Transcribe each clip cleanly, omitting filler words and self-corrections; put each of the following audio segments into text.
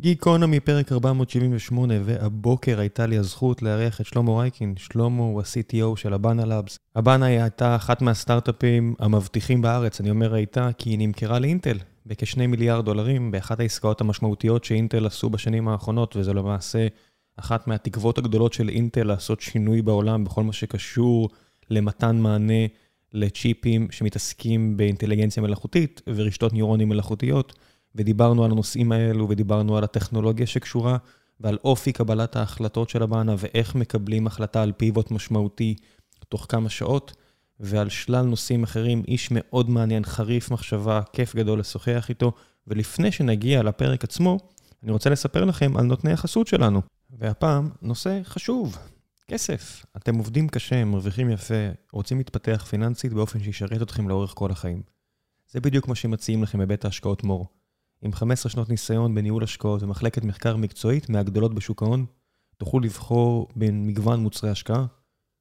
גיקונומי פרק 478, והבוקר הייתה לי הזכות לארח את שלמה רייקין. שלמה הוא ה-CTO של הבאנה לאבס. הבאנה הייתה אחת מהסטארט-אפים המבטיחים בארץ, אני אומר הייתה, כי היא נמכרה לאינטל בכ$2 מיליארד, באחת העסקאות המשמעותיות שאינטל עשו בשנים האחרונות, וזה למעשה אחת מהתקוות הגדולות של אינטל לעשות שינוי בעולם בכל מה שקשור למתן מענה לצ'יפים שמתעסקים באינטליגנציה מלאכותית ורשתות ניורונים מלאכותיות. ודיברנו על הנושאים האלו, ודיברנו על הטכנולוגיה שקשורה, ועל אופי קבלת ההחלטות של הבאנה, ואיך מקבלים החלטה על פיבוט משמעותי תוך כמה שעות, ועל שלל נושאים אחרים. איש מאוד מעניין, חריף מחשבה, כיף גדול לשוחח איתו. ולפני שנגיע לפרק עצמו, אני רוצה לספר לכם על נותני החסות שלנו. והפעם נושא חשוב, כסף. אתם עובדים קשה, מרוויחים יפה, רוצים להתפתח פיננסית באופן שישרת אתכם לאורך כל החיים. זה בדיוק מה שמציעים לכם בבית ההשקעות מור. עם 15 שנות ניסיון בניהול השקעות ומחלקת מחקר מקצועית מהגדולות בשוק ההון, תוכלו לבחור בין מגוון מוצרי השקעה.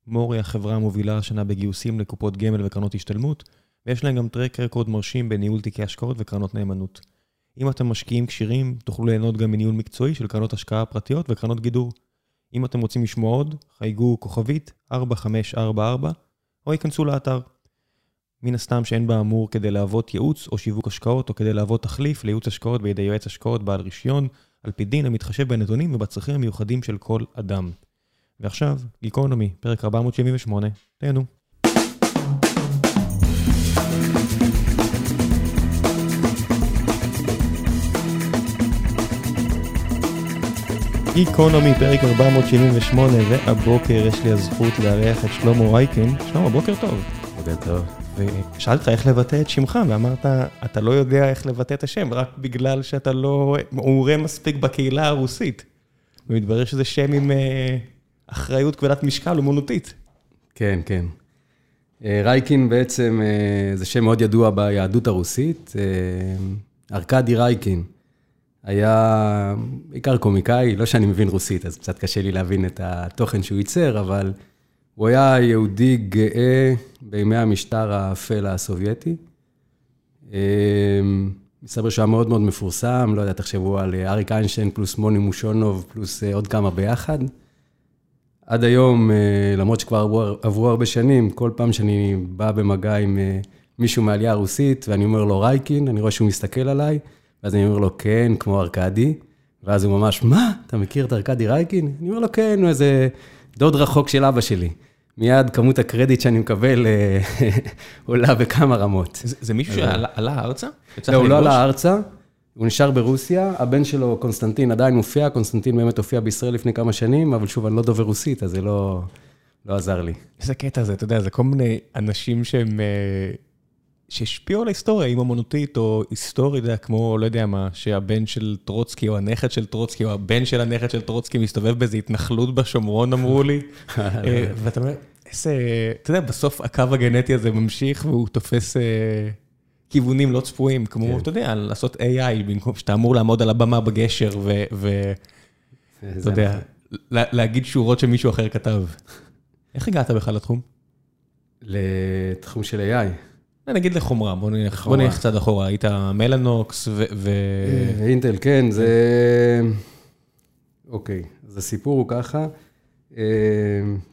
מור היא החברה המובילה השנה בגיוסים לקופות גמל וקרנות השתלמות, ויש להם גם טרק רקורד מרשים בניהול תיקי השקעות וקרנות נאמנות. אם אתם משקיעים כשירים, תוכלו ליהנות גם מניהול מקצועי של קרנות השקעה פרטיות וקרנות גידור. אם אתם רוצים לשמוע עוד, חייגו *4544 או ייכנסו לאתר. מן הסתם שאין באמור כדי להוות ייעוץ או שיווק השקעות, או כדי להוות תחליף לייעוץ השקעות בידי יועץ השקעות בעל רישיון, על פי דין המתחשב בנתונים ובצרכים המיוחדים של כל אדם. ועכשיו, גיקונומי, פרק 478, תהנו. גיקונומי, פרק 478, והבוקר יש לי הזכות לארח את שלמה רייקים. שלמה, בוקר טוב. בוקר טוב. ושאלת איך לבטא את שמך, ואמרת, אתה לא יודע איך לבטא את השם, רק בגלל שאתה לא מעורה מספיק בקהילה הרוסית. ומתברר שזה שם עם אחריות כבדת משקל אומנותית. כן, כן. רייקין בעצם, זה שם מאוד ידוע ביהדות הרוסית. ארקדי רייקין היה עיקר קומיקאי, לא שאני מבין רוסית, אז קצת קשה לי להבין את התוכן שהוא ייצר, אבל הוא היה יהודי גאה בימי המשטר האפל הסובייטי. מסבר שהוא היה מאוד מאוד מפורסם, לא יודע, תחשבו על אריק איינשטיין פלוס מוני מושונוב פלוס עוד כמה ביחד. עד היום, למרות שכבר עברו הרבה שנים, כל פעם שאני בא במגע עם מישהו מהעלייה הרוסית, ואני אומר לו רייקין, אני רואה שהוא מסתכל עליי, ואז אני אומר לו כן, כמו ארקדי, ואז הוא ממש, מה? אתה מכיר את ארקדי רייקין? אני אומר לו כן, הוא איזה דוד רחוק של אבא שלי. מיד כמות הקרדיט שאני מקבל עולה בכמה רמות. זה מישהו שעלה ארצה? לא, הוא לא עלה ארצה, הוא נשאר ברוסיה, הבן שלו קונסטנטין עדיין מופיע, קונסטנטין באמת הופיע בישראל לפני כמה שנים, אבל שוב, אני לא דובר רוסית, אז זה לא עזר לי. איזה קטע זה, אתה יודע, זה כל מיני אנשים שהם שהשפיעו על ההיסטוריה, אם אמנותית או היסטורית, כמו, לא יודע מה, שהבן של טרוצקי או הנכד של טרוצקי, או הבן של הנכד של טרוצקי מסתובב באיזו התנחלות בשומרון, אמרו לי. ואתה אומר, אתה יודע, בסוף הקו הגנטי הזה ממשיך, והוא תופס כיוונים לא צפויים, כמו, אתה יודע, לעשות AI, במקום שאתה אמור לעמוד על הבמה בגשר, ואתה יודע, להגיד שורות שמישהו אחר כתב. איך הגעת בכלל לתחום? לתחום של AI. נגיד לחומרה, בוא נלך קצת אחורה, היית מלאנוקס ואינטל, כן, זה אוקיי, אז הסיפור הוא ככה,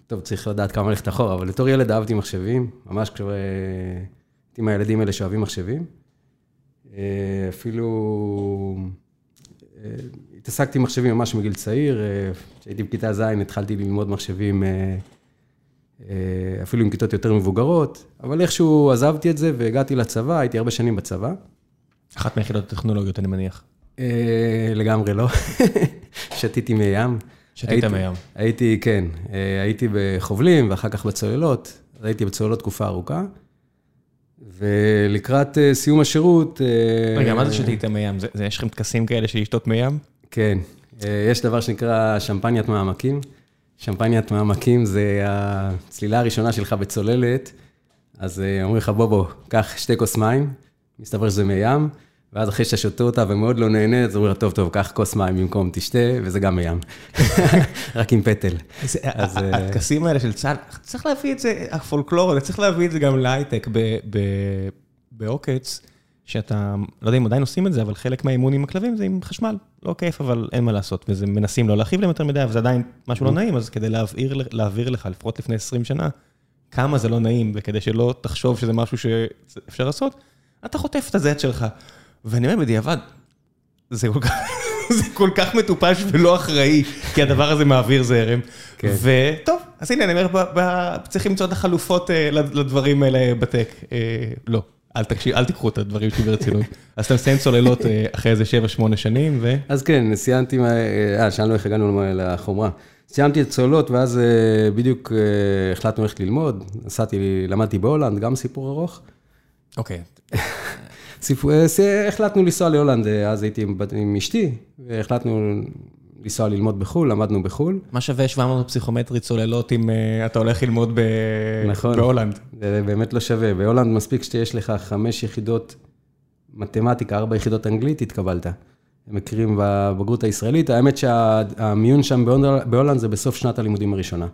טוב, צריך לדעת כמה ללכת אחורה, אבל לתור ילד אהבתי מחשבים, ממש כשהייתי מהילדים האלה שאוהבים מחשבים, אפילו התעסקתי מחשבים ממש מגיל צעיר, כשהייתי בכיתה ז' התחלתי ללמוד מחשבים, אפילו עם כיתות יותר מבוגרות, אבל איכשהו עזבתי את זה והגעתי לצבא, הייתי הרבה שנים בצבא. אחת מהיחידות הטכנולוגיות, אני מניח. לגמרי לא. שתיתי מים. שתית מים. הייתי, כן, הייתי בחובלים ואחר כך בצוללות, הייתי בצוללות תקופה ארוכה, ולקראת סיום השירות... רגע, מה זה שתית מים? יש לכם תקסים כאלה של לשתות מים? כן, יש דבר שנקרא שמפניית מעמקים, שמפניית מעמקים זה הצלילה הראשונה שלך בצוללת, אז אומרים לך בובו, קח שתי כוס מים, מסתבר שזה מים, ואז אחרי ששותו אותה ומאוד לא נהנה, אז אומרים לך, טוב, קח כוס מים במקום תשתה, וזה גם מים, רק עם פטל. התקסים האלה של צה"ל, צריך להביא את זה, הפולקלור, צריך להביא את זה גם להייטק בעוקץ, שאתה, לא יודע אם עדיין עושים את זה, אבל חלק מהאימון עם הכלבים זה עם חשמל. לא כיף, אבל אין מה לעשות, וזה מנסים לא להרחיב להם יותר מדי, אבל זה עדיין משהו לא נעים, אז כדי להעביר לך, לפחות לפני 20 שנה, כמה זה לא נעים, וכדי שלא תחשוב שזה משהו שאפשר לעשות, אתה חוטף את הזית שלך. ואני אומר בדיעבד, זה כל כך מטופש ולא אחראי, כי הדבר הזה מעביר זרם. וטוב, אז הנה, אני אומר, צריך למצוא את החלופות לדברים האלה בטק. לא. אל תקחו את הדברים שלי ברצינות. אז אתם מסיים צוללות אחרי איזה 7-8 שנים, ו... אז כן, סיימתי... שאני לא הגענו לחומרה. סיימתי את צוללות, ואז בדיוק החלטנו איך ללמוד. למדתי בהולנד, גם סיפור ארוך. אוקיי. החלטנו לנסוע להולנד, אז הייתי עם אשתי, והחלטנו... לנסוע ללמוד בחול, למדנו בחול. מה שווה 700 פסיכומטרי צוללות אם אתה הולך ללמוד בהולנד? זה באמת לא שווה. בהולנד מספיק שיש לך 5 יחידות מתמטיקה, 4 יחידות אנגלית, התקבלת. הם מכירים בבגרות הישראלית. האמת שהמיון שם בהולנד זה בסוף שנת הלימודים הראשונה.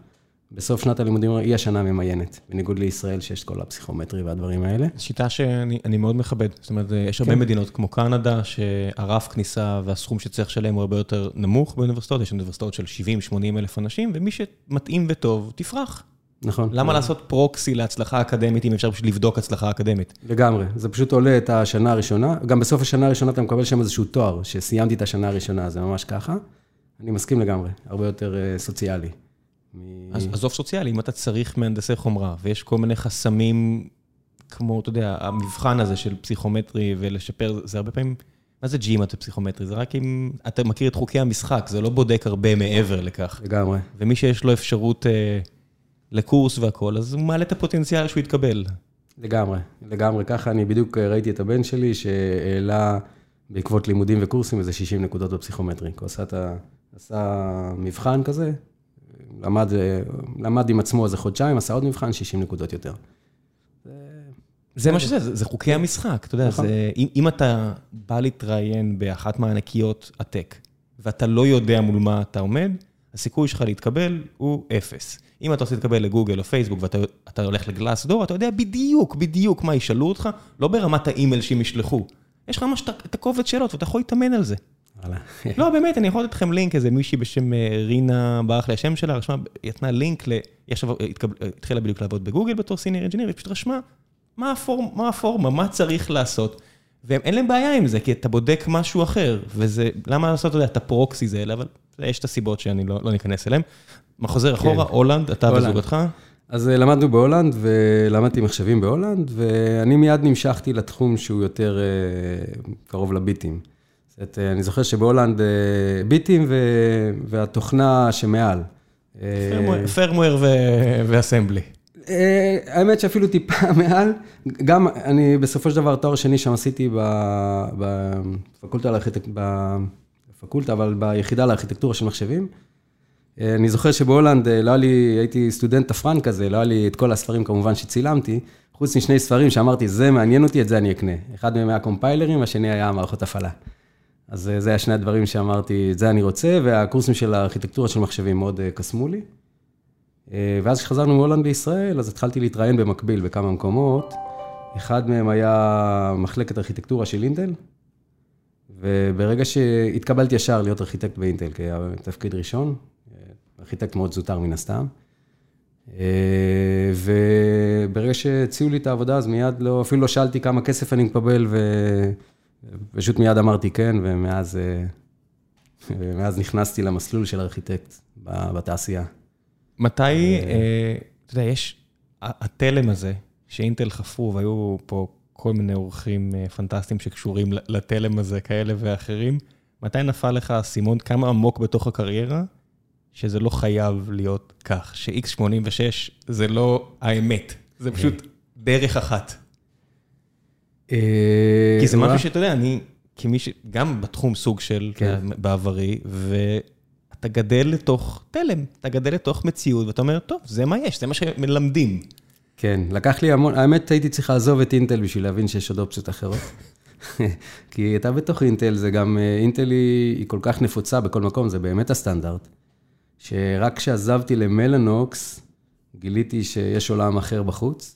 בסוף שנת הלימודים היא השנה ממיינת, בניגוד לישראל שיש כל הפסיכומטרי והדברים האלה. שיטה שאני מאוד מכבד, זאת אומרת, יש הרבה מדינות כמו קנדה, שהרף כניסה והסכום שצריך שלהם הוא הרבה יותר נמוך באוניברסיטאות, יש אוניברסיטאות של 70-80 אלף אנשים, ומי שמתאים וטוב, תפרח. נכון. למה לעשות פרוקסי להצלחה אקדמית, אם אפשר פשוט לבדוק הצלחה אקדמית? לגמרי, זה פשוט עולה את השנה הראשונה, גם בסוף השנה הראשונה אתה מקבל שם איזשהו תואר, שסיימתי את השנה הראשונה, זה ממש ככה. אני מסכים לגמרי, הרבה יותר סוציאלי. אז עזוב סוציאלי, אם אתה צריך מהנדסי חומרה, ויש כל מיני חסמים, כמו, אתה יודע, המבחן הזה של פסיכומטרי ולשפר, זה הרבה פעמים, מה זה ג'ימט ופסיכומטרי? זה רק אם אתה מכיר את חוקי המשחק, זה לא בודק הרבה מעבר לכך. לגמרי. ומי שיש לו אפשרות לקורס והכל, אז הוא מעלה את הפוטנציאל שהוא יתקבל. לגמרי, לגמרי. ככה אני בדיוק ראיתי את הבן שלי, שהעלה בעקבות לימודים וקורסים, איזה 60 נקודות בפסיכומטרי. הוא עשה מבחן כזה, למד עם עצמו איזה חודשיים, עשה עוד מבחן, 60 נקודות יותר. זה מה שזה, זה חוקי המשחק, אתה יודע, אם אתה בא להתראיין באחת מהענקיות הטק, ואתה לא יודע מול מה אתה עומד, הסיכוי שלך להתקבל הוא 0. אם אתה רוצה להתקבל לגוגל או פייסבוק, ואתה הולך לגלאס דור, אתה יודע בדיוק מה ישאלו אותך, לא ברמת האימייל שהם ישלחו. יש לך ממש את הקובץ שאלות, ואתה יכול להתאמן על זה. לא, באמת, אני יכול לתת לכם לינק, איזה מישהי בשם רינה, ברח לי השם שלה, רשמה, יתנה לינק, התחילה בדיוק לעבוד בגוגל בתור סיניור אנג'יניר, היא פשוט רשמה, מה הפורמה, מה צריך לעשות, ואין להם בעיה עם זה, כי אתה בודק משהו אחר, וזה, למה לעשות, אתה יודע, את הפרוקסי זה אלה, אבל יש את הסיבות שאני לא ניכנס אליהם. מה חוזר אחורה, הולנד, אתה וזוגתך? אז למדנו בהולנד, ולמדתי מחשבים בהולנד, ואני מיד נמשכתי לתחום שהוא יותר קרוב לביטים. אני זוכר שבהולנד ביטים והתוכנה שמעל. פרמואר ואסמבלי. האמת שאפילו טיפה מעל. גם אני בסופו של דבר תואר שני שם עשיתי בפקולטה, אבל ביחידה לארכיטקטורה של מחשבים. אני זוכר שבהולנד הייתי סטודנט תפרן כזה, לא היה לי את כל הספרים כמובן שצילמתי, חוץ משני ספרים שאמרתי, זה מעניין אותי, את זה אני אקנה. אחד מהם היה קומפיילרים, השני היה מערכות הפעלה. אז זה היה שני הדברים שאמרתי, את זה אני רוצה, והקורסים של הארכיטקטורה של מחשבים מאוד קסמו לי. ואז כשחזרנו מהולנד לישראל, אז התחלתי להתראיין במקביל בכמה מקומות. אחד מהם היה מחלקת ארכיטקטורה של אינטל, וברגע שהתקבלתי ישר להיות ארכיטקט באינטל, כי היה תפקיד ראשון, ארכיטקט מאוד זוטר מן הסתם. וברגע שהציעו לי את העבודה, אז מיד אפילו לא שאלתי כמה כסף אני מקבל פשוט מיד אמרתי כן, ומאז נכנסתי למסלול של ארכיטקט בתעשייה. מתי, אתה יודע, יש התלם הזה, שאינטל חפרו, והיו פה כל מיני אורחים פנטסטיים שקשורים לתלם הזה, כאלה ואחרים, מתי נפל לך סימון כמה עמוק בתוך הקריירה, שזה לא חייב להיות כך, ש-X86 זה לא האמת, זה פשוט דרך אחת. כי זה משהו שאתה יודע, אני כמי שגם בתחום סוג של בעברי, ואתה גדל לתוך תלם, אתה גדל לתוך מציאות, ואתה אומר, טוב, זה מה יש, זה מה שמלמדים. כן, לקח לי המון, האמת הייתי צריך לעזוב את אינטל בשביל להבין שיש עוד אופציות אחרות. כי הייתה בתוך אינטל, זה גם, אינטל היא כל כך נפוצה בכל מקום, זה באמת הסטנדרט, שרק כשעזבתי למלנוקס, גיליתי שיש עולם אחר בחוץ.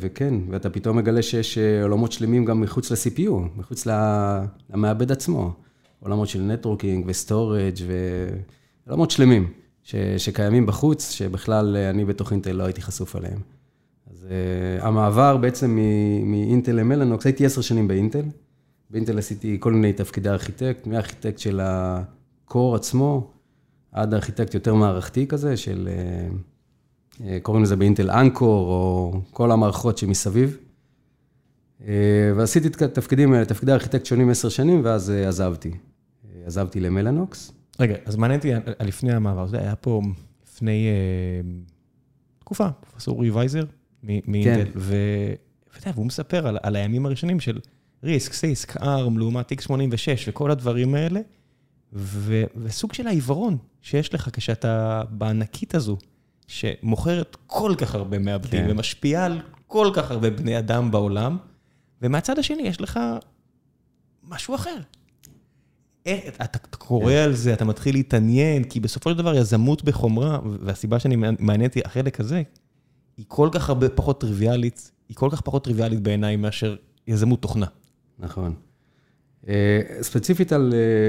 וכן, ואתה פתאום מגלה שיש עולמות שלמים גם מחוץ ל-CPU, מחוץ למעבד עצמו. עולמות של נטוורקינג וסטורג' ועולמות שלמים שקיימים בחוץ, שבכלל אני בתוך אינטל לא הייתי חשוף עליהם. אז המעבר בעצם מאינטל למלנוקס, הייתי 10 שנים באינטל. באינטל עשיתי כל מיני תפקידי ארכיטקט, מהארכיטקט של הקור עצמו, עד הארכיטקט יותר מערכתי כזה, של קוראים לזה באינטל אנקור, או כל המערכות שמסביב. ועשיתי תפקידי ארכיטקט שונים 10 שנים, ואז עזבתי. עזבתי למלנוקס. רגע, אז מעניינתי לפני המעבר, זה היה פה לפני תקופה, פרופסור אורי וייזר מאינטל, והוא מספר על הימים הראשונים של ריסק, סייסק, ARM, לעומת X86 וכל הדברים האלה, וסוג של העיוורון שיש לך כשאתה בענקית הזו, שמוכרת כל כך הרבה מעבדים, ומשפיעה על כל כך הרבה בני אדם בעולם, ומהצד השני יש לך משהו אחר. אתה קורא על זה, אתה מתחיל להתעניין, כי בסופו של דבר יזמות בחומרה, והסיבה שאני מעניינתי החלק הזה, היא כל כך הרבה פחות טריוויאלית, היא כל כך פחות טריוויאלית בעיניי מאשר יזמות תוכנה. נכון. ספציפית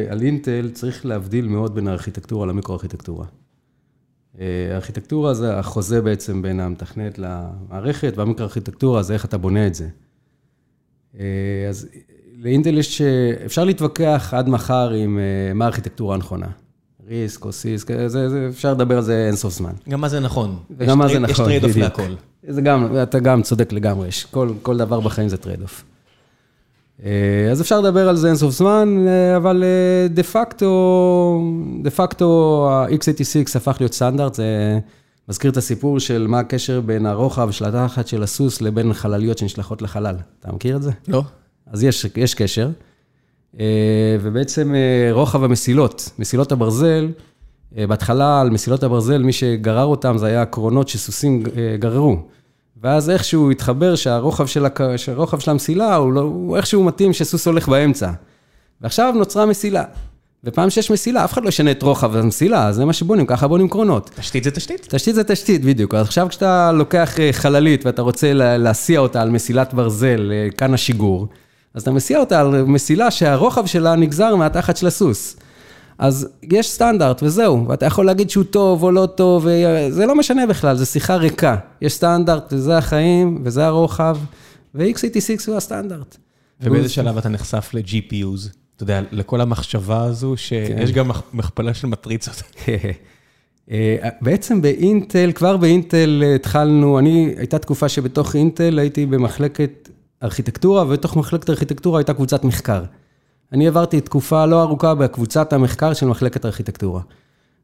על אינטל צריך להבדיל מאוד בין הארכיטקטורה למיקרו-ארכיטקטורה. הארכיטקטורה זה החוזה בעצם בין המתכנת למערכת, והמיקרו-ארכיטקטורה זה איך אתה בונה את זה. אז לאינטל יש, אפשר להתווכח עד מחר עם מה הארכיטקטורה הנכונה. ריסק או סיסק, אפשר לדבר על זה אין סוף זמן. גם מה זה נכון. וגם מה זה נכון. יש טרייד אוף להכל. זה גם, אתה גם צודק לגמרי, כל דבר בחיים זה טרייד אוף. אז אפשר לדבר על זה אין סוף זמן, אבל דה פקטו ה-X86 הפך להיות סטנדרט, זה מזכיר את הסיפור של מה הקשר בין הרוחב של התחת של הסוס לבין חלליות שנשלחות לחלל. אתה מכיר את זה? לא. אז יש קשר, ובעצם רוחב המסילות, מסילות הברזל, בהתחלה על מסילות הברזל, מי שגרר אותם זה היה הקרונות שסוסים גררו. ואז איכשהו התחבר שהרוחב של המסילה הוא איכשהו מתאים שסוס הולך באמצע. ועכשיו נוצרה מסילה. ופעם שיש מסילה, אף אחד לא ישנה את רוחב המסילה, זה מה שבונים, ככה בונים קרונות. תשתית זה תשתית? תשתית זה תשתית, בדיוק. אז עכשיו כשאתה לוקח חללית ואתה רוצה להסיע אותה על מסילת ברזל, כאן השיגור, אז אתה מסיע אותה על מסילה שהרוחב שלה נגזר מהתחת של הסוס. אז יש סטנדרט וזהו, ואתה יכול להגיד שהוא טוב או לא טוב, זה לא משנה בכלל, זה שיחה ריקה. יש סטנדרט, וזה החיים, וזה הרוחב, ו-X86 הוא הסטנדרט. ובאיזה שלב אתה נחשף ל-GPUs? אתה יודע, לכל המחשבה הזו, שיש גם מכפלה של מטריצות. בעצם באינטל, כבר באינטל התחלנו, הייתה תקופה שבתוך אינטל הייתי במחלקת ארכיטקטורה, ובתוך מחלקת ארכיטקטורה הייתה קבוצת מחקר. אני עברתי תקופה לא ארוכה בקבוצת המחקר של מחלקת הארכיטקטורה.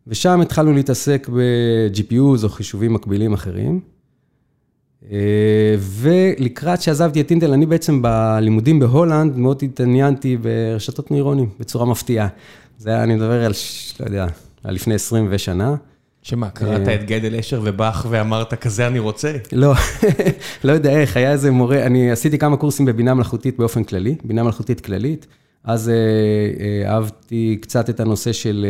ושם התחלנו להתעסק ב-GPUs או חישובים מקבילים אחרים. ולקראת שעזבתי את אינטל, אני בעצם בלימודים בהולנד, מאוד התעניינתי ברשתות נוירונים, בצורה מפתיעה. זה אני מדבר על, לא יודע, על לפני 20 שנה. שמה, קראת את גדל אשר ובח ואמרת, כזה אני רוצה? לא, לא יודע איך, היה איזה מורה, אני עשיתי כמה קורסים בבינה מלאכותית באופן כללי, בינה מלאכותית כללית, אז אהבתי קצת את הנושא של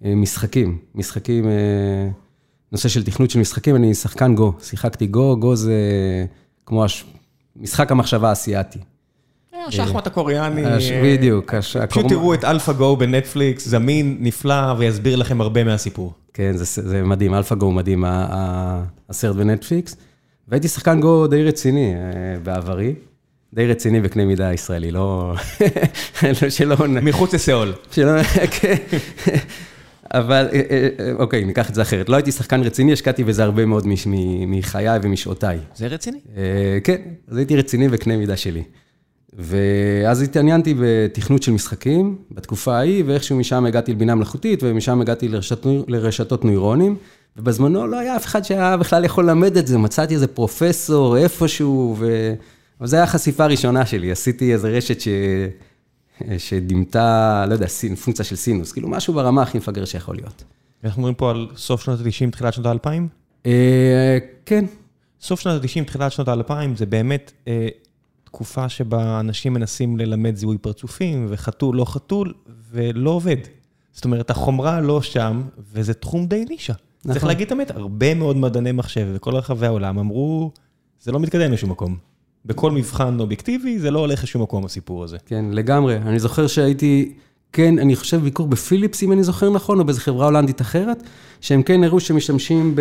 משחקים. משחקים, נושא של תכנות של משחקים, אני שחקן גו. שיחקתי גו, גו זה כמו משחק המחשבה האסיאתי. השחמט הקוריאני. בדיוק. פשוט תראו את AlphaGo בנטפליקס, זמין, נפלא, ויסביר לכם הרבה מהסיפור. כן, זה מדהים, AlphaGo מדהים, הסרט בנטפליקס. והייתי שחקן גו די רציני בעברי. די רציני בקנה מידה הישראלי, לא... מחוץ לסעול. כן. אבל, אוקיי, ניקח את זה אחרת. לא הייתי שחקן רציני, השקעתי בזה הרבה מאוד מחיי ומשעותיי. זה רציני? כן, אז הייתי רציני בקנה מידה שלי. ואז התעניינתי בתכנות של משחקים, בתקופה ההיא, ואיכשהו משם הגעתי לבינה מלאכותית, ומשם הגעתי לרשתות נוירונים, ובזמנו לא היה אף אחד שהיה בכלל יכול ללמד את זה, מצאתי איזה פרופסור איפשהו, אבל זו הייתה החשיפה הראשונה שלי, עשיתי איזו רשת שדימתה, לא יודע, פונקציה של סינוס, כאילו משהו ברמה הכי מפגר שיכול להיות. אנחנו אומרים פה על סוף שנות ה-90, תחילת שנות ה-2000? כן. סוף שנות ה-90, תחילת שנות ה-2000, זה באמת תקופה שבה אנשים מנסים ללמד זיהוי פרצופים, וחתול לא חתול, ולא עובד. זאת אומרת, החומרה לא שם, וזה תחום די נישה. צריך להגיד את האמת, הרבה מאוד מדעני מחשב, וכל רחבי העולם אמרו... זה לא מתקדם לשום מקום. בכל מבחן אובייקטיבי, זה לא הולך לשום מקום הסיפור הזה. כן, לגמרי. אני זוכר שהייתי... כן, אני חושב ביקור בפיליפס, אם אני זוכר נכון, או באיזו חברה הולנדית אחרת, שהם כן הראו שמשתמשים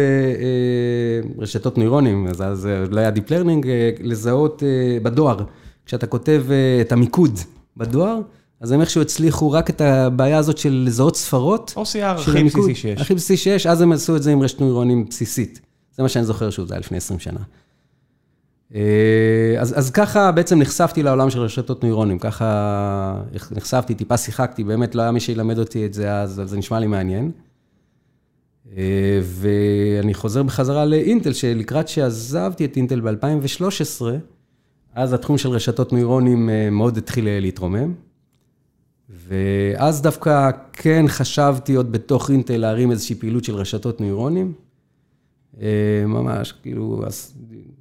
ברשתות נוירונים, אז אולי הדיפ לרנינג, לזהות בדואר. כשאתה כותב את המיקוד בדואר, אז הם איכשהו הצליחו רק את הבעיה הזאת של לזהות ספרות. או שיער הכי בסיסי שיש. הכי בסיסי שיש, אז הם עשו את זה עם רשת נוירונים בסיסית. זה מה שאני זוכר שהוא זה היה לפני 20 שנה. אז ככה בעצם נחשפתי לעולם של רשתות נוירונים, ככה נחשפתי, טיפה שיחקתי, באמת לא היה מי שילמד אותי את זה, אז זה נשמע לי מעניין. ואני חוזר בחזרה לאינטל, שלקראת שעזבתי את אינטל ב-2013, אז התחום של רשתות נוירונים מאוד התחיל להתרומם, ואז דווקא כן חשבתי עוד בתוך אינטל להרים איזושהי פעילות של רשתות נוירונים, ממש, כאילו,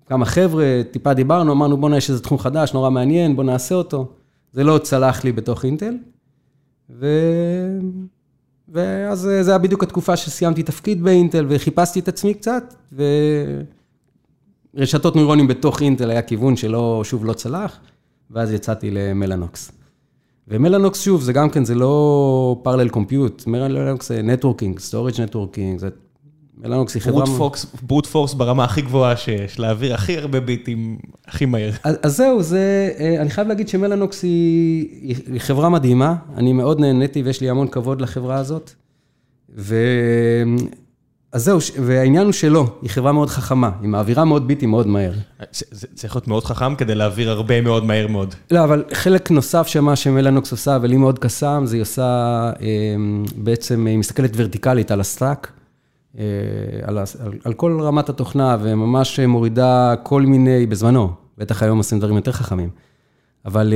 כמה חבר'ה, טיפה דיברנו, אמרנו, בוא נעשה איזה תחום חדש, נורא מעניין, בוא נעשה אותו. זה לא צלח לי בתוך אינטל. ואז זה היה בדיוק התקופה שסיימתי תפקיד באינטל, וחיפשתי את עצמי קצת, ורשתות נוירונים בתוך אינטל היה כיוון שלא, שוב, לא צלח, ואז יצאתי למלאנוקס. ומלאנוקס, שוב, זה גם כן, זה לא פרלל קומפיוט, מלאנוקס זה נטוורקינג, סטורג' נטוורקינג, זה... ברוט פורס ברמה הכי גבוהה שיש, להעביר הכי הרבה ביטים, הכי מהיר. אז זהו, אני חייב להגיד שמלאנוקס היא חברה מדהימה, אני מאוד נהניתי ויש לי המון כבוד לחברה הזאת, אז זהו, והעניין הוא שלא, היא חברה מאוד חכמה, היא מעבירה מאוד ביטים מאוד מהר. זה צריך להיות מאוד חכם כדי להעביר הרבה מאוד מהר מאוד. לא, אבל חלק נוסף שמה שמלאנוקס עושה, ולי מאוד קסם, זה היא עושה, בעצם היא מסתכלת ורטיקלית על הסטאק, על כל רמת התוכנה, וממש מורידה כל מיני, בזמנו, בטח היום עושים דברים יותר חכמים, אבל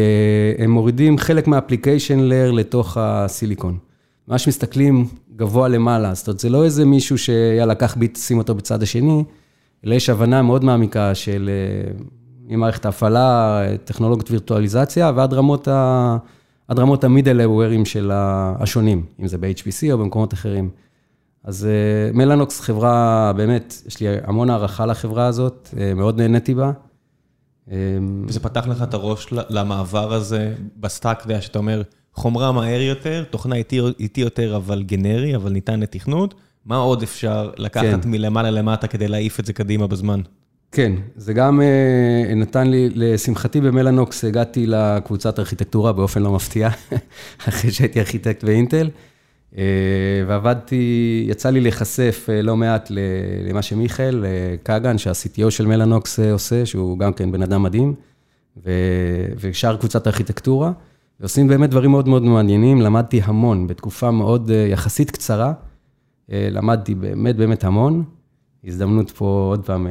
הם מורידים חלק מהאפליקיישן לר לתוך הסיליקון. ממש מסתכלים גבוה למעלה, זאת אומרת, זה לא איזה מישהו שיהיה לקח ביט, שים אותו בצד השני, אלא יש הבנה מאוד מעמיקה של מערכת ההפעלה, טכנולוגיות וירטואליזציה, ועד רמות המידלווירים של השונים, אם זה ב-HPC או במקומות אחרים. אז מלאנוקס חברה, באמת, יש לי המון הערכה לחברה הזאת, מאוד נהניתי בה. וזה פתח לך את הראש למעבר הזה בסטאק, שאתה אומר, חומרה מהר יותר, תוכנה איטי יותר, אבל גנרי, אבל ניתן לתכנות. מה עוד אפשר לקחת מלמעלה למטה כדי להעיף את זה קדימה בזמן? כן, זה גם נתן לי, לשמחתי במלאנוקס, הגעתי לקבוצת ארכיטקטורה באופן לא מפתיע, אחרי שהייתי ארכיטקט באינטל. ועבדתי, יצא לי להיחשף לא מעט למה שמיכאל קאגן, שה-CTO של מלאנוקס עושה, שהוא גם כן בן אדם מדהים, ושאר קבוצת הארכיטקטורה, ועושים באמת דברים מאוד מאוד מעניינים, למדתי המון, בתקופה מאוד יחסית קצרה, למדתי באמת באמת המון, הזדמנות פה עוד פעם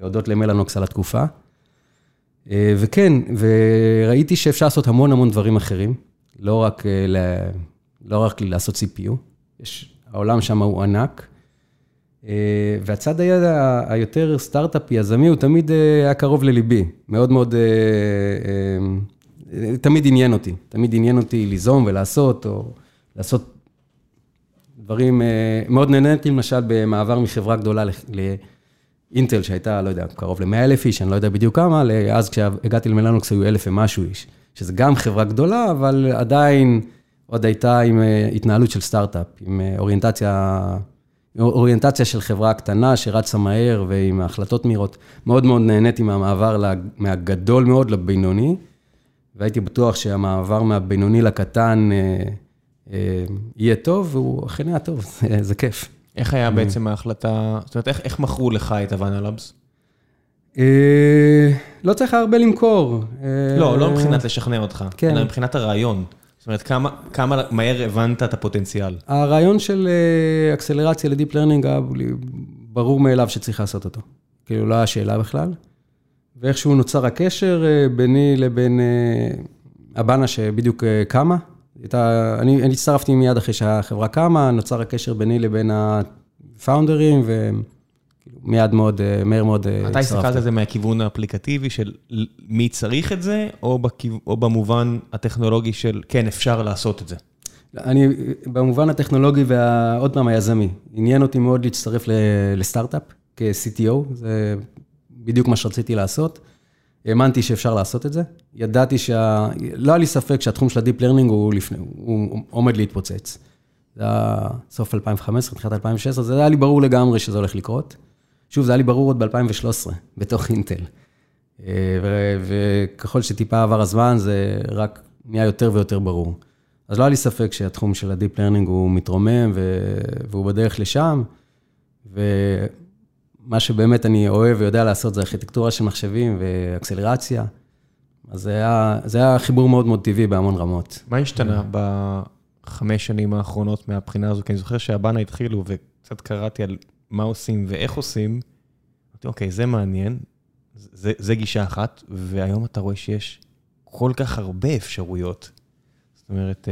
להודות למלאנוקס על התקופה, וכן, וראיתי שאפשר לעשות המון המון דברים אחרים, לא רק לי לעשות CPU, העולם שם הוא ענק, והצד היותר סטארט-אפי, יזמי, הוא תמיד היה קרוב לליבי, מאוד מאוד, תמיד עניין אותי, ליזום ולעשות, או לעשות דברים, מאוד נהניתי למשל במעבר מחברה גדולה לאינטל, שהייתה, לא יודע, קרוב ל-100,000 איש, אני לא יודע בדיוק כמה, אז כשהגעתי למלאנוקס היו 1,000 ומשהו איש, שזה גם חברה גדולה, אבל עדיין, עוד הייתה עם התנהלות של סטארט-אפ, עם אוריינטציה של חברה קטנה שרצה מהר ועם החלטות מהירות. מאוד מאוד נהניתי מהמעבר מהגדול מאוד לבינוני, והייתי בטוח שהמעבר מהבינוני לקטן יהיה טוב, והוא אכן היה טוב, זה כיף. איך היה בעצם ההחלטה, זאת אומרת, איך מכרו לך את הבנה לבס? לא צריך הרבה למכור. לא מבחינת לשכנע אותך, אלא מבחינת הרעיון. זאת אומרת, כמה מהר הבנת את הפוטנציאל? הרעיון של אקסלרציה לדיפ לרנינג, ברור מאליו שצריך לעשות אותו. כאילו, לא השאלה בכלל. ואיכשהו נוצר הקשר ביני לבין הבנה שבדיוק קמה. אני הצטרפתי מיד אחרי שהחברה קמה, נוצר הקשר ביני לבין הפאונדרים, ומיד מאוד, מהר מאוד הצטרפתי. אתה הסתכלת על זה מהכיוון האפליקטיבי של מי צריך את זה, או במובן הטכנולוגי של כן, אפשר לעשות את זה? אני, במובן הטכנולוגי ועוד פעם היזמי, עניין אותי מאוד להצטרף לסטארט-אפ, כ-CTO, זה בדיוק מה שרציתי לעשות. האמנתי שאפשר לעשות את זה. ידעתי לא היה לי ספק שהתחום של הדיפ לרנינג הוא עומד להתפוצץ. זה היה סוף 2015, תחילת 2016, זה היה לי ברור לגמרי שזה הולך לקרות. שוב, זה היה לי ברור עוד ב-2013, בתוך אינטל. וככל שטיפה עבר הזמן, זה רק נהיה יותר ויותר ברור. אז לא היה לי ספק שהתחום של הדיפ לרנינג הוא מתרומם, והוא בדרך לשם, ומה שבאמת אני אוהב ויודע לעשות זה ארכיטקטורה של מחשבים ואקסלרציה. אז זה היה חיבור מאוד מאוד טבעי בהמון רמות. מה השתנה בחמש שנים האחרונות מהבחינה הזו? כי אני זוכר שהבנה התחילו וקצת קראתי על מה עושים ואיך עושים. אוקיי, זה מעניין, זה גישה אחת, והיום אתה רואה שיש כל כך הרבה אפשרויות. זאת אומרת,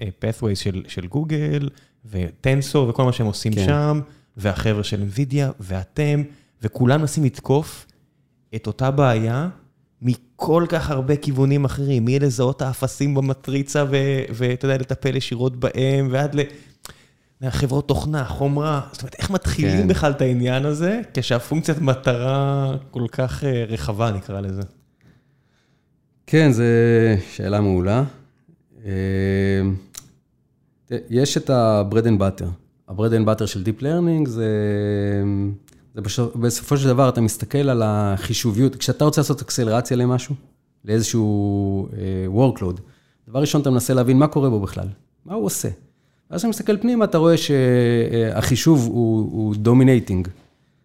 Pathways של גוגל, וטנסור, וכל מה שהם עושים שם, והחבר'ה של אינווידיה, ואתם, וכולם נשים לתקוף את אותה בעיה, מכל כך הרבה כיוונים אחרים, מי לזהות האפסים במטריצה, ואתה יודע, לטפל ישירות בהם, ועד לחברות תוכנה, חומרה, זאת אומרת, איך מתחילים בכלל את העניין הזה, כשהפונקציית מטרה כל כך רחבה, נקרא לזה. כן, זו שאלה מעולה. יש את ה-bread and butter. ה-bread and butter של Deep Learning זה בסופו של דבר, אתה מסתכל על החישוביות, כשאתה רוצה לעשות אקסלרציה למשהו, לאיזשהו workload, דבר ראשון אתה מנסה להבין מה קורה בו בכלל, מה הוא עושה. ואז אתה מסתכל פנימה, אתה רואה שהחישוב הוא dominating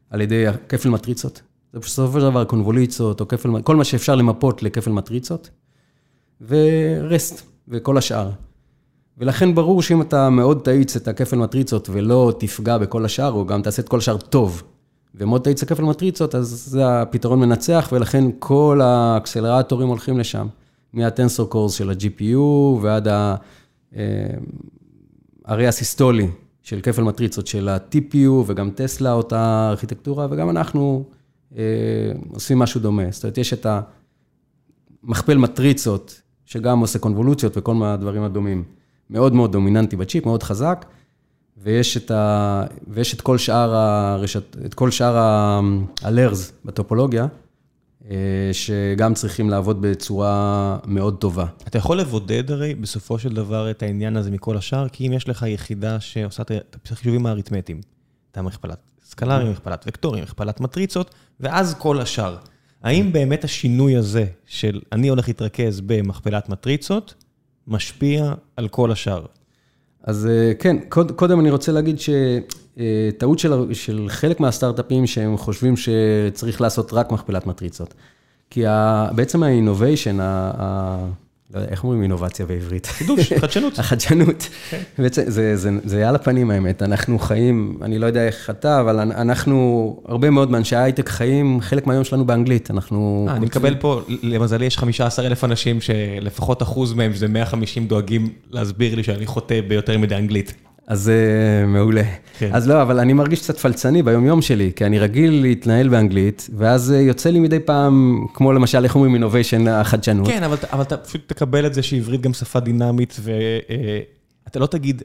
על ידי כפל מטריצות. זה בסופו של דבר קונבוליציות, או כל מה שאפשר למפות לכפל מטריצות, ורסט. וכל השאר. ולכן ברור שאם אתה מאוד תאיץ את הכפל מטריצות ולא תפגע בכל השאר, או גם תעשה את כל השאר טוב, ומאוד תאיץ הכפל מטריצות, אז זה הפתרון מנצח, ולכן כל האקסלרטורים הולכים לשם. מהטנסור קורס של ה-GPU, ועד הרי הסיסטולי של כפל מטריצות של ה-TPU, וגם טסלה, אותה ארכיטקטורה, וגם אנחנו עושים משהו דומה. זאת אומרת, יש את המכפל מטריצות, שגם עושה קונבולוציות וכל מהדברים הדומים. מאוד מאוד דומיננטי בצ'יפ, מאוד חזק, ויש את כל שאר הלרז בטופולוגיה, שגם צריכים לעבוד בצורה מאוד טובה. אתה יכול לבודד הרי בסופו של דבר את העניין הזה מכל השאר, כי אם יש לך יחידה שעושה את החישובים האריתמטיים, אתה מכפלת סקלרים, מכפלת וקטורים, מכפלת מטריצות, ואז כל השאר. האם באמת השינוי הזה של אני הולך להתרכז במכפלת מטריצות, משפיע על כל השאר? אז כן, קודם אני רוצה להגיד שטעות של חלק מהסטארט-אפים שהם חושבים שצריך לעשות רק מכפלת מטריצות. כי בעצם האינוביישן, איך אומרים אינובציה בעברית? חידוש, חדשנות. החדשנות. זה על הפנים האמת, אנחנו חיים, אני לא יודע איך אתה, אבל אנחנו, הרבה מאוד מאנשי הייטק חיים, חלק מהיום שלנו באנגלית, אנחנו... אני מקבל פה, למזלי יש 15,000 אנשים שלפחות אחוז מהם, שזה 150 דואגים להסביר לי שאני חוטא ביותר מדי אנגלית. אז מעולה. אז לא, אבל אני מרגיש קצת פלצני ביום-יום שלי, כי אני רגיל להתנהל באנגלית, ואז יוצא לי מדי פעם, כמו למשל, איך אומרים, אינוביישן, החדשנות. כן, אבל אתה פשוט תקבל את זה שעברית גם שפה דינמית, ואתה לא תגיד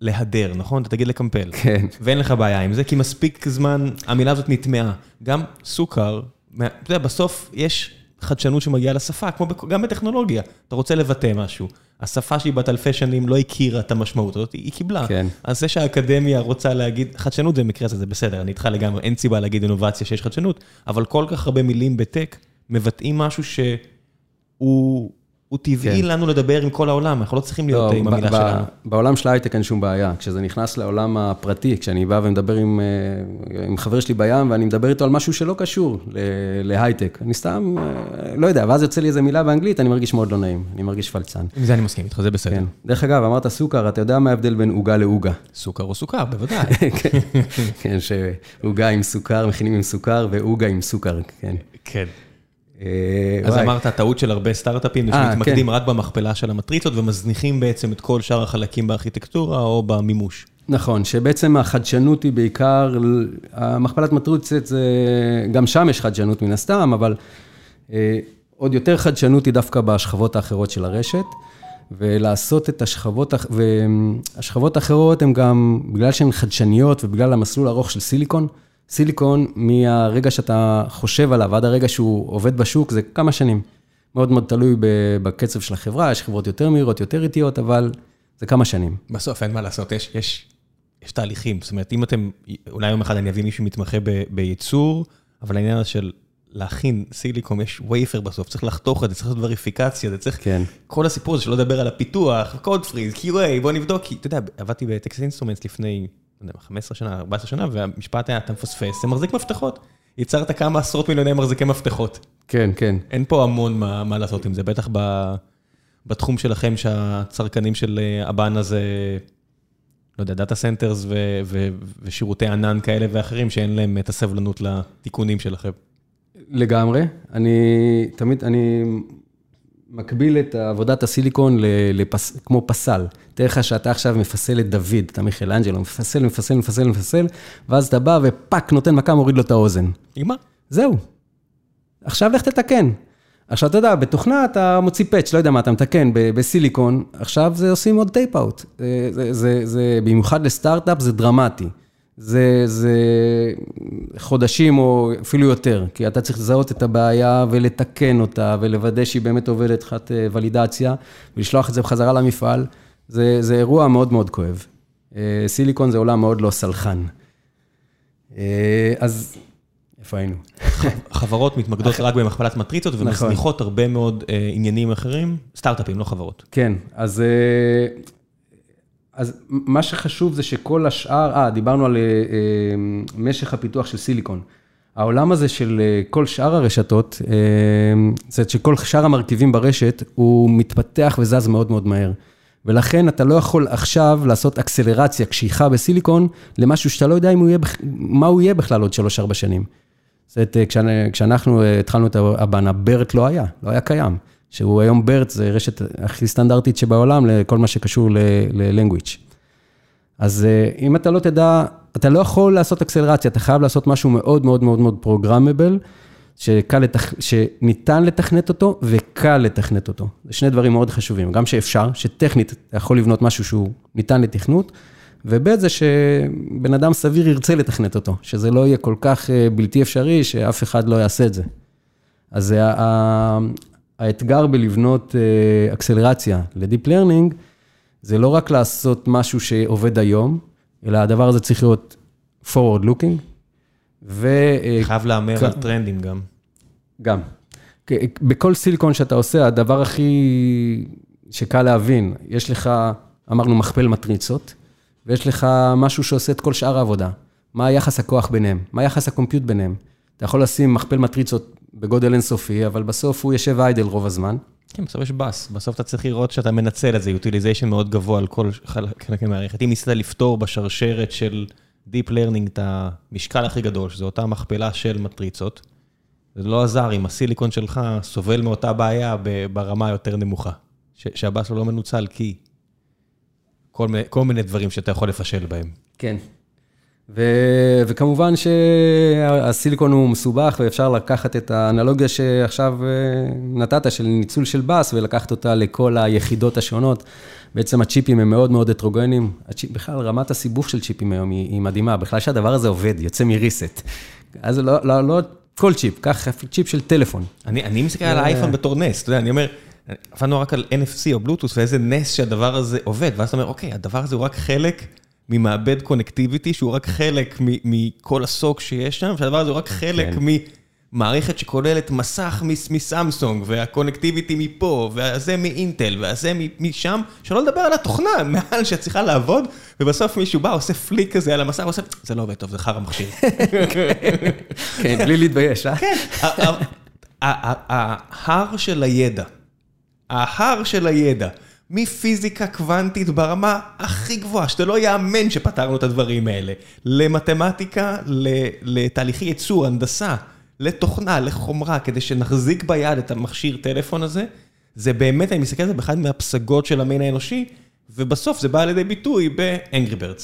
להדר, נכון? אתה תגיד לקמפל. כן. ואין לך בעיה עם זה, כי מספיק זמן, המילה הזאת נטמעה. גם סוכר, אתה יודע, בסוף יש חדשנות שמגיעה לשפה, כמו גם בטכנולוגיה. אתה רוצה לבטא משהו. השפה שהיא בת אלפי שנים לא הכירה את המשמעות הזאת, היא קיבלה. כן. אז זה שהאקדמיה רוצה להגיד, חדשנות זה מקרה, זה בסדר, אני איתך לגמרי, אין סיבה להגיד אינובציה שיש חדשנות, אבל כל כך הרבה מילים בטק מבטאים משהו שהוא טבעי לנו לדבר עם כל העולם, אנחנו לא צריכים להיות עם המילה שלנו. בעולם של ההייטק אין שום בעיה, כשזה נכנס לעולם הפרטי, כשאני בא ומדבר עם חבר שלי בים, ואני מדבר איתו על משהו שלא קשור להייטק, אני סתם, לא יודע, ואז יוצא לי איזה מילה באנגלית, אני מרגיש מאוד לא נעים, אני מרגיש פלצן. עם זה אני מסכים, איתך זה בסדר. דרך אגב, אמרת סוכר, אתה יודע מה ההבדל בין עוגה לעוגה? סוכר או סוכר, בוודאי. כן, שעוגה עם סוכר, מכינים עם סוכר, ועוגה עם סוכר, כן. כן. אז אמרת, הטעות של הרבה סטארט-אפים, שמתמקדים רק במכפלה של המטריצות, ומזניחים בעצם את כל שאר החלקים בארכיטקטורה או במימוש. נכון, שבעצם החדשנות היא בעיקר, המכפלת מטריצות, גם שם יש חדשנות מן הסתם, אבל עוד יותר חדשנות היא דווקא בשכבות האחרות של הרשת, ולעשות את השכבות האחרות, הן גם, בגלל שהן חדשניות, ובגלל המסלול הארוך של סיליקון, סיליקון, מהרגע שאתה חושב עליו, ועד הרגע שהוא עובד בשוק, זה כמה שנים. מאוד מאוד תלוי בקצב של החברה, יש חברות יותר מהירות, יותר איטיות, אבל זה כמה שנים. בסוף, אין מה לעשות, יש תהליכים. זאת אומרת, אם אתם, אולי יום אחד אני אביא מישהו מתמחה בייצור, אבל העניין הזה של להכין סיליקון, יש וייפר בסוף, צריך לחתוך את זה, צריך לעשות וריפיקציה, זה צריך, כל הסיפור הזה שלא לדבר על הפיתוח, קוד פריז, QA, בוא נבדוק, כי, אתה יודע, עבדתי בטקסס אינסטרומנטס לפני 15 שנה, 14 שנה, והמשפט היה, אתה מפספס, זה מחזיק מפתחות. יצרת כמה עשרות מיליוני מחזיקי מפתחות. כן, כן. אין פה המון מה לעשות עם זה, בטח בתחום שלכם שהצרכנים של הבנה זה, לא יודע, דאטה סנטרס ושירותי ענן כאלה ואחרים, שאין להם את הסבלנות לתיקונים שלכם. לגמרי. אני מקביל את עבודת הסיליקון כמו פסל. תאר לך שאתה עכשיו מפסל את דוד, אתה מיכל אנג'לו, מפסל, מפסל, מפסל, מפסל, ואז אתה בא ופק, נותן מכה, מוריד לו את האוזן. נגמר. זהו. עכשיו לך תתקן. עכשיו אתה יודע, בתוכנה אתה מוציא פאץ', לא יודע מה, אתה מתקן בסיליקון, עכשיו זה עושים עוד טייפ אאוט. זה במיוחד לסטארט-אפ, זה דרמטי. זה חודשים או אפילו יותר, כי אתה צריך לזהות את הבעיה ולתקן אותה, ולוודא שהיא באמת עובדת חת ולידציה, ולשלוח את זה בחזרה למפעל. זה אירוע מאוד מאוד כואב. סיליקון זה עולם מאוד לא סלחן. אז איפה היינו? חברות מתמקדות רק במכפלת מטריצות, ומזניחות הרבה מאוד עניינים אחרים, סטארט-אפים, לא חברות. כן, אז מה שחשוב זה שכל השאר, דיברנו על משך הפיתוח של סיליקון. העולם הזה של כל שאר הרשתות, זאת שכל שאר המרכיבים ברשת, הוא מתפתח וזז מאוד מאוד מהר. ולכן אתה לא יכול עכשיו לעשות אקסלרציה, קשיחה בסיליקון, למשהו שאתה לא יודע מה הוא יהיה בכלל עוד 3-4 שנים. זאת אומרת, כשאנחנו התחלנו את הבנה, BERT לא היה קיים. שהוא היום BERT, זה רשת הכי סטנדרטית שבעולם, לכל מה שקשור ל-language. אז אם אתה לא תדע, אתה לא יכול לעשות אקסלרציה, אתה חייב לעשות משהו מאוד מאוד מאוד מאוד פרוגרמבל, שניתן לתכנת אותו וקל לתכנת אותו. זה שני דברים מאוד חשובים, גם שאפשר, שטכנית אתה יכול לבנות משהו שהוא ניתן לתכנות, וב' זה שבן אדם סביר ירצה לתכנת אותו, שזה לא יהיה כל כך בלתי אפשרי, שאף אחד לא יעשה את זה. אז האתגר בלבנות אקסלרציה לדיפ לרנינג, זה לא רק לעשות משהו שעובד היום, אלא הדבר הזה צריך להיות forward looking, חייב לאמר על טרנדים גם. גם. בכל סיליקון שאתה עושה, הדבר הכי שקל להבין, יש לך, אמרנו, מכפל מטריצות, ויש לך משהו שעושה את כל שאר העבודה. מה היחס הכוח ביניהם? מה היחס הקומפיוט ביניהם? אתה יכול לשים מכפל מטריצות בגודל אינסופי, אבל בסוף הוא יושב איידל רוב הזמן. כן, בסוף יש בס. בסוף אתה צריך לראות שאתה מנצל את זה, utilization מאוד גבוה על כל חלק מהערכת. אם ניסית לפתור בשרשרת של דיפ לרנינג, את המשקל הכי גדול, שזו אותה מכפלה של מטריצות, זה לא עזר אם הסיליקון שלך סובל מאותה בעיה ברמה יותר נמוכה, שהבאס לא מנוצל, כי כל מיני דברים שאתה יכול לפשל בהם. כן. וכמובן שהסיליקון הוא מסובך, ואפשר לקחת את האנלוגיה שעכשיו נתת, של ניצול של בס, ולקחת אותה לכל היחידות השונות. בעצם הצ'יפים הם מאוד מאוד הטרוגנים. בכלל, רמת הסיבוך של צ'יפים היום היא מדהימה. בכלל שהדבר הזה עובד, יוצא מריסט. אז לא כל צ'יפ, כך צ'יפ של טלפון. אני מסתכל על האייפון בתור נס, אתה יודע, אני אומר, עפנו רק על NFC או בלוטוס, ואיזה נס שהדבר הזה עובד. ואז אתה אומר, אוקיי, הדבר הזה הוא רק חלק ממעבד קונקטיביטי, שהוא רק חלק מכל הסוק שיש שם, שהדבר הזה הוא רק חלק ממערכת שכוללת מסך מסמסונג, והקונקטיביטי מפה, והזה מאינטל, והזה משם, שלא לדבר על התוכנה, מעל שצריכה לעבוד, ובסוף מישהו בא, עושה פליק כזה על המסך, ועושה, זה לא עובד טוב, זה חר המכשיר. כן, בלי להתבייש, אה? כן. ההר של הידע, מפיזיקה קוונטית ברמה הכי גבוהה, שאתה לא יאמן שפתרנו את הדברים האלה, למתמטיקה, לתהליכי ייצור, הנדסה, לתוכנה, לחומרה, כדי שנחזיק ביד את המכשיר טלפון הזה, זה באמת, אני מסתכל על זה באחד מהפסגות של המין האנושי, ובסוף זה בא לידי ביטוי ב-Angry Birds.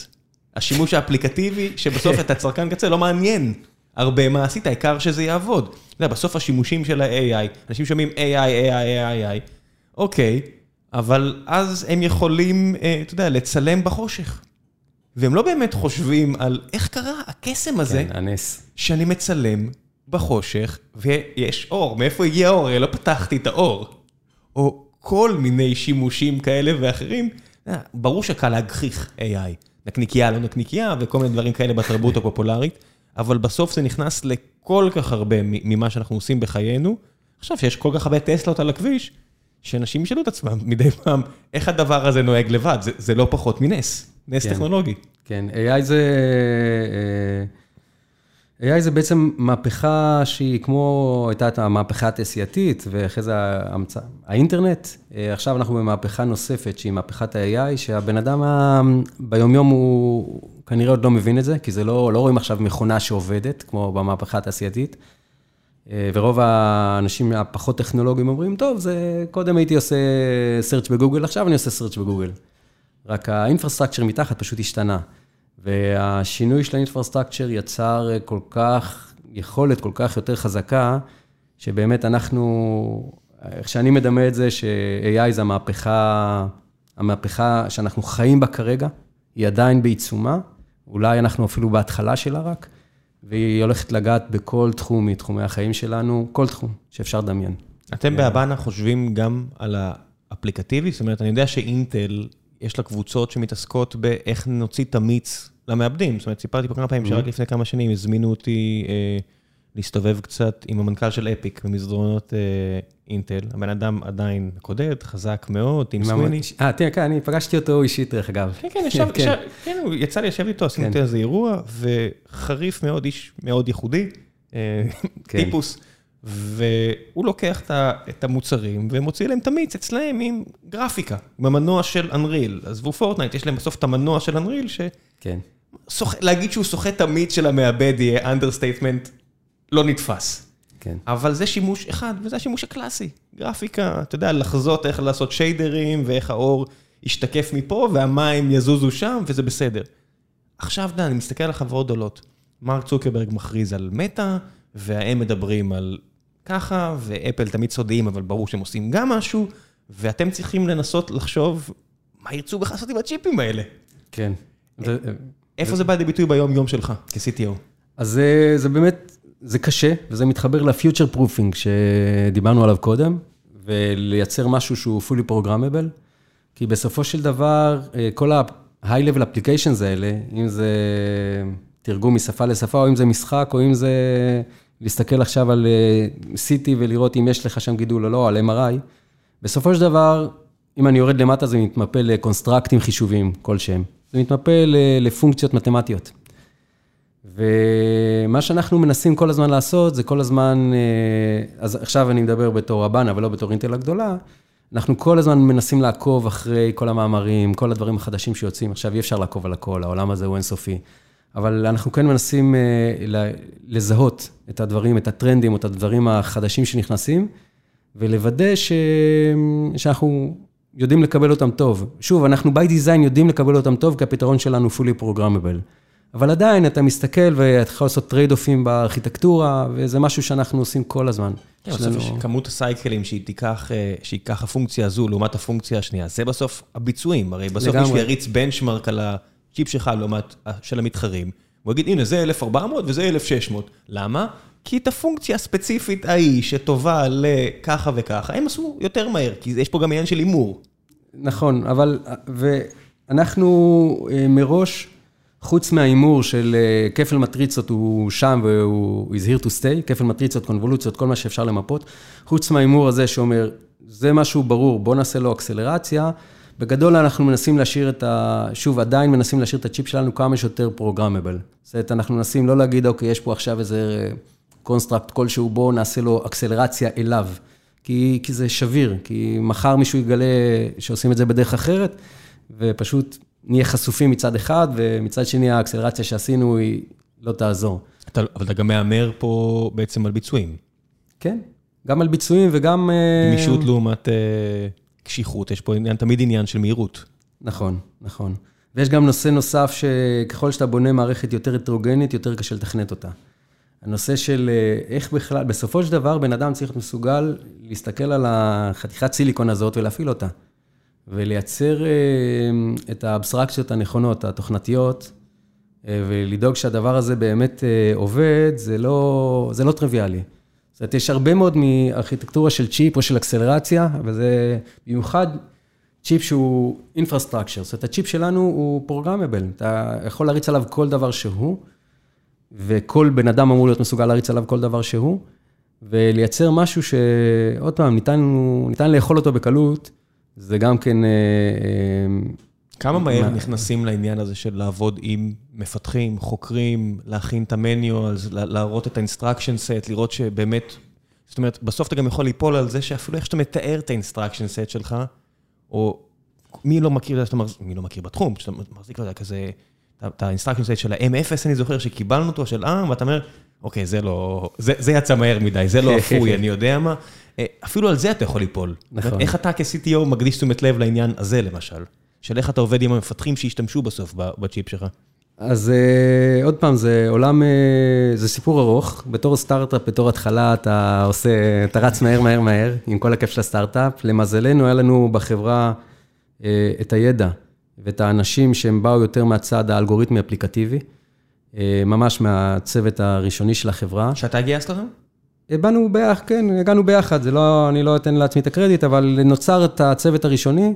השימוש האפליקטיבי, שבסוף את הצרכן קצה לא מעניין הרבה מה עשית, העיקר שזה יעבוד. בסוף השימושים של ה-AI, אנשים שומעים AI, אוקיי, אבל אז הם יכולים, אתה יודע, לצלם בחושך. והם לא באמת חושבים על איך קרה הקסם הזה, שאני מצלם בחושך, ויש אור, מאיפה הגיע אור? לא פתחתי את האור. או כל מיני שימושים כאלה ואחרים, ברור שקל להגחיך AI, נקניקייה, לא נקניקייה, וכל מיני דברים כאלה בתרבות הפופולרית, אבל בסוף זה נכנס לכל כך הרבה ממה שאנחנו עושים בחיינו, עכשיו שיש כל כך הרבה טסלות על הכביש, שאנשים ישאלו את עצמם מדי פעם, איך הדבר הזה נוהג לבד? זה לא פחות מנס, נס טכנולוגי. כן, AI זה בעצם מהפכה שהיא כמו הייתה המהפכה התעשייתית, ואחרי זה האינטרנט. עכשיו אנחנו במהפכה נוספת, שהיא מהפכת ה-AI, שהבן אדם ביומיום הוא כנראה עוד לא מבין את זה, כי זה לא רואים עכשיו מכונה שעובדת, כמו במהפכה התעשייתית. ורוב האנשים הפחות טכנולוגיים אומרים, טוב, זה קודם הייתי עושה search בגוגל, עכשיו אני עושה search בגוגל. רק האינפרסטרקצ'ר מתחת פשוט השתנה. והשינוי של האינפרסטרקצ'ר יצר כל כך, יכולת כל כך יותר חזקה, שבאמת אנחנו, איך שאני מדמה את זה, ש-AI זה המהפכה שאנחנו חיים בה כרגע, היא עדיין בעיצומה, אולי אנחנו אפילו בהתחלה שלה רק, והיא הולכת לגעת בכל תחום מתחומי החיים שלנו, כל תחום שאפשר לדמיין. אתם בהבנה חושבים גם על האפליקטיבי? זאת אומרת, אני יודע שאינטל, יש לה קבוצות שמתעסקות באיך נוציא תמיץ למעבדים. זאת אומרת, סיפרתי פה כמה פעמים שרק לפני כמה שנים הזמינו אותי להסתובב קצת עם המנכ"ל של אפיק במסדרונות אינטל. הבן אדם עדיין קודד, חזק מאוד, עם סוויני. תראה, כן, אני פגשתי אותו אישית דרך אגב. כן, הוא יצא לי, ישב איתו, עשינו את איזה אירוע, וחריף מאוד, איש מאוד ייחודי, טיפוס. והוא לוקח את המוצרים ומוציא להם תמיץ אצלהם עם גרפיקה, עם המנוע של Unreal. עזבו פורטנייט, יש להם בסוף את המנוע של Unreal ש... כן. להגיד שהוא שוחה תמיץ של המעבד יהיה understatement לא נתפס. כן. אבל זה שימוש אחד, וזה השימוש הקלאסי. גרפיקה, אתה יודע, לחזות איך לעשות שיידרים, ואיך האור ישתקף מפה, והמים יזוזו שם, וזה בסדר. עכשיו, אני מסתכל על החברות גדולות. מרק צוקרברג מכריז על מטא, וההם מדברים על ככה, ואפל תמיד סודיים, אבל ברור שהם עושים גם משהו, ואתם צריכים לנסות לחשוב, מה ירצו בכלל לעשות עם הצ'יפים האלה? כן. איפה זה בא לביטוי ביום-יום שלך, כ-CTO? אז זה באמת, זה קשה, וזה מתחבר לפיוטשר פרופינג שדיברנו עליו קודם, ולייצר משהו שהוא fully programmable, כי בסופו של דבר, כל ה-high-level applications האלה, אם זה תרגום משפה לשפה, או אם זה משחק, או אם זה... להסתכל עכשיו על CT ולראות אם יש לך שם גידול או לא, על MRI. בסופו של דבר, אם אני יורד למטה, זה מתמפה לקונסטרקטים חישוביים כלשהם. זה מתמפה לפונקציות מתמטיות. ומה שאנחנו מנסים כל הזמן לעשות, זה כל הזמן, אז עכשיו אני מדבר בתור הבנה, אבל לא בתור אינטל הגדולה, אנחנו כל הזמן מנסים לעקוב אחרי כל המאמרים, כל הדברים החדשים שיוצאים. עכשיו אי אפשר לעקוב על הכל, העולם הזה הוא אינסופי. אבל אנחנו כן מנסים לזהות את הדברים, את הטרנדים, את הדברים החדשים שנכנסים, ולוודא שאנחנו יודעים לקבל אותם טוב. שוב, אנחנו by design יודעים לקבל אותם טוב, כי הפתרון שלנו fully programmable. אבל עדיין אתה מסתכל ואתה יכול לעשות טרייד-אופים בארכיטקטורה, וזה משהו שאנחנו עושים כל הזמן. כמות הסייקלים שהיא תיקח הפונקציה הזו לעומת הפונקציה השנייה, זה בסוף הביצועים. הרי בסוף מישהו יריץ בנצ'מרק על ה... צ'יפ שלך לעומת של המתחרים, הוא יגיד, הנה, זה 1400 וזה 1600. למה? כי את הפונקציה הספציפית ההיא שטובה לככה וככה, הם עשו יותר מהר, כי יש פה גם עניין של אימור. נכון, אבל ואנחנו מראש, חוץ מהאימור של כפל מטריצות הוא שם והוא is here to stay, כפל מטריצות, קונבולוציות, כל מה שאפשר למפות, חוץ מהאימור הזה שאומר, זה משהו ברור, בוא נעשה לו אקסלרציה, בגדול אנחנו מנסים להשאיר את עדיין מנסים להשאיר את הצ'יפ שלנו כמה שיותר פרוגרמבל. זאת אומרת, אנחנו מנסים לא להגיד, אוקיי, יש פה עכשיו איזה קונסטרקט כלשהו, בואו נעשה לו אקסלרציה אליו, כי זה שביר, כי מחר מישהו יגלה שעושים את זה בדרך אחרת, ופשוט נהיה חשופים מצד אחד, ומצד שני האקסלרציה שעשינו היא לא תעזור. אבל אתה גם מאמר פה בעצם על ביצועים. כן, גם על ביצועים וגם... גמישות לעומת... קשיחות, יש פה תמיד עניין של מהירות. נכון, נכון. ויש גם נושא נוסף שככל שאתה בונה מערכת יותר הטרוגנית, יותר קשה לתכנת אותה. הנושא של איך בכלל, בסופו של דבר בן אדם צריך להיות מסוגל להסתכל על החתיכת סיליקון הזאת ולהפעיל אותה. ולייצר את האבסטרקציות הנכונות, התוכנתיות, ולדאוג שהדבר הזה באמת עובד, זה לא טריוויאלי. זאת אומרת, יש הרבה מאוד מארכיטקטורה של צ'יפ או של אקסלרציה, וזה במיוחד צ'יפ שהוא infrastructure. זאת אומרת, הצ'יפ שלנו הוא פרוגרמבל. אתה יכול להריץ עליו כל דבר שהוא, וכל בן אדם אמור להיות מסוגל להריץ עליו כל דבר שהוא, ולייצר משהו שעוד פעם ניתן לאכול אותו בקלות, זה גם כן... כמה מהר נכנסים לעניין הזה של לעבוד עם מפתחים, חוקרים, להכין את המניואלס, להראות את האינסטרקשן סט, לראות שבאמת, זאת אומרת, בסוף אתה גם יכול ליפול על זה שאפילו איך שאתה מתאר את האינסטרקשן סט שלך, או מי לא מכיר, מי לא מכיר בתחום, שאתה מחזיק לזה כזה, את האינסטרקשן סט של ה-M0, אני זוכר שקיבלנו אותו של ARM, ואתה אומר, אוקיי, זה לא, זה יצא מהר מדי, זה לא אפוי, אני יודע מה, אפילו על זה אתה יכול ליפול. איך אתה כ-CTO מקדיש תשומת לב לעניין הזה, למשל? של איך אתה עובד עם המפתחים שהשתמשו בסוף בצ'יפ שלך? אז עוד פעם, זה עולם, זה סיפור ארוך. בתור סטארט-אפ, בתור התחלה, אתה רץ מהר, עם כל הכיף של הסטארט-אפ. למזלנו, היה לנו בחברה את הידע, ואת האנשים שהם באו יותר מהצד האלגוריתמי אפליקטיבי, ממש מהצוות הראשוני של החברה. שאתה גייסת לכם? באנו ביחד, כן, הגענו ביחד. זה לא, אני לא אתן לעצמי את הקרדיט, אבל נוצר את הצוות הראשוני,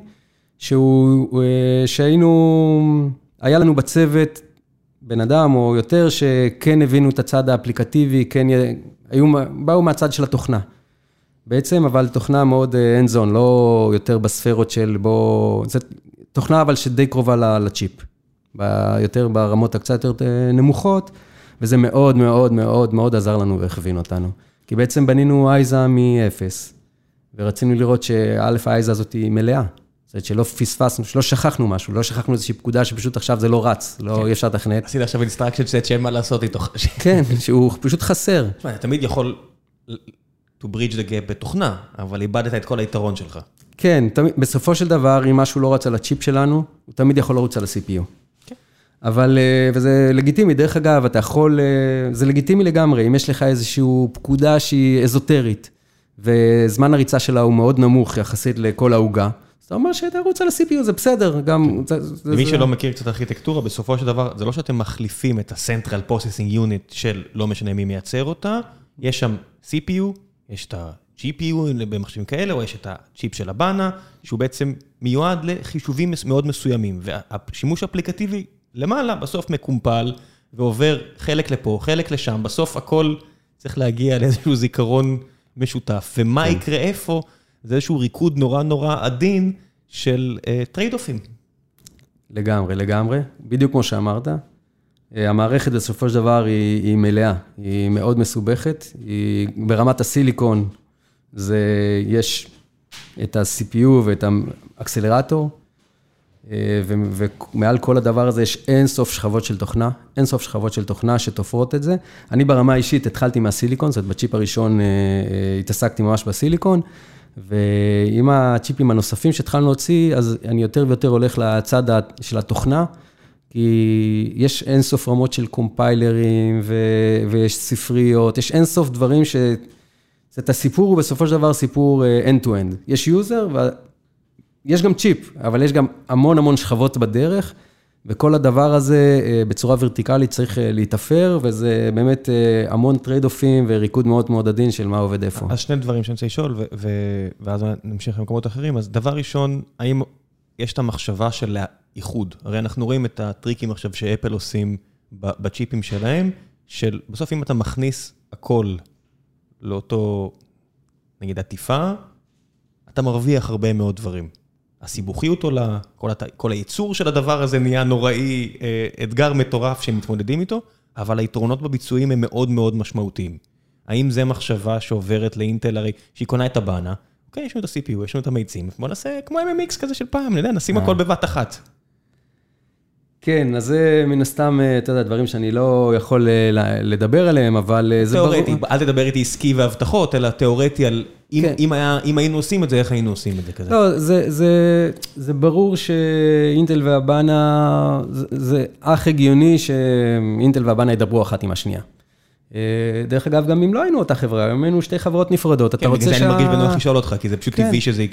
היה לנו בצוות בן אדם או יותר, שכן הבינו את הצד האפליקטיבי, באו מהצד של התוכנה. בעצם, אבל תוכנה מאוד hands-on, לא יותר בספרות של תוכנה אבל שדי קרובה לצ'יפ, יותר ברמות הקצת יותר נמוכות, וזה מאוד מאוד מאוד מאוד עזר לנו והכווין אותנו. כי בעצם בנינו אייזה מ-0, ורצינו לראות שאלף האייזה הזאת היא מלאה. זאת אומרת שלא פספסנו, שלא שכחנו משהו, לא שכחנו איזושהי פקודה שפשוט עכשיו זה לא רץ, לא אי אפשר לתכנת. עשית עכשיו אינסטרקשן סט שאין מה לעשות איתו. כן, שהוא פשוט חסר. תשמע, אתה תמיד יכול to bridge the gap בתוכנה, אבל איבדת את כל היתרון שלך. כן, בסופו של דבר, אם משהו לא רץ על הצ'יפ שלנו, הוא תמיד יכול לרוץ על ה-CPU. כן. אבל, וזה לגיטימי, דרך אגב, אתה יכול, זה לגיטימי לגמרי, אם יש לך איזושהי פקודה שהיא אזוטרית, וזמן הריצה שלה הוא מאוד נמוך יחסית לכל ההוגה, זאת אומרת שאתה רוץ על ה-CPU, זה בסדר. למי שלא מכיר קצת ארכיטקטורה, בסופו של דבר, זה לא שאתם מחליפים את ה-Central Processing Unit של לא משנה מי מייצר אותה, יש שם CPU, יש את ה-GPU במחשבים כאלה, או יש את הצ'יפ של הבנה, שהוא בעצם מיועד לחישובים מאוד מסוימים, והשימוש האפליקטיבי למעלה בסוף מקומפל, ועובר חלק לפה, חלק לשם, בסוף הכל צריך להגיע לאיזשהו זיכרון משותף, ומה יקרה איפה, זה איזשהו ריקוד נורא נורא עדין של טרייד-אופים. לגמרי, לגמרי. בדיוק כמו שאמרת, המערכת בסופו של דבר היא מלאה, היא מאוד מסובכת, היא ברמת הסיליקון, יש את ה-CPU ואת האקסלרטור, ומעל כל הדבר הזה יש אין סוף שכבות של תוכנה שתופרות את זה. אני ברמה האישית התחלתי מהסיליקון, זאת בצ'יפ הראשון התעסקתי ממש בסיליקון, ועם הצ'יפים הנוספים שהתחלנו להוציא, אז אני יותר ויותר הולך לצד של התוכנה, כי יש אינסוף רמות של קומפיילרים, ויש ספריות, יש אינסוף דברים הסיפור הוא בסופו של דבר סיפור end-to-end. יש יוזר, יש גם צ'יפ, אבל יש גם המון המון שכבות בדרך, וכל הדבר הזה בצורה ורטיקלית צריך להתאפר, וזה באמת המון טרייד-אופים וריקוד מאוד מאוד עדין של מה עובד איפה. אז שני דברים שאני רוצה לשאול, ואז נמשיך למקומות אחרים. אז דבר ראשון, האם יש את המחשבה של האיחוד? הרי אנחנו רואים את הטריקים עכשיו שאפל עושים בצ'יפים שלהם, של בסוף אם אתה מכניס הכל לאותו, נגיד, עטיפה, אתה מרוויח הרבה מאוד דברים. הסיבוכיות עולה, כל הייצור של הדבר הזה נהיה נוראי, אתגר מטורף שהם מתמודדים איתו, אבל היתרונות בביצועים הם מאוד מאוד משמעותיים. האם זה מחשבה שעוברת לאינטל, הרי שהיא קונה את הבנה, אוקיי, יש לנו את ה-CPU, יש לנו את המיצים, בוא נעשה כמו MMX כזה של פעם, נשים הכל בבת אחת. כן, אז זה מן הסתם, אתה יודע, דברים שאני לא יכול לדבר עליהם, אבל זה ברור. תיאורטי, אל תדבר איתי עסקי והבטחות, אלא תיאורטי על אם היינו עושים את זה, איך היינו עושים את זה כזה. לא, זה ברור שאינטל והבנה, זה אך הגיוני שאינטל והבנה ידברו אחת עם השנייה. דרך אגב, גם אם לא היינו אותה חברה, היום היינו שתי חברות נפרדות. כן, בגלל זה אני מרגיש בנוח לשאול אותך, כי זה פשוט טבעי שזה...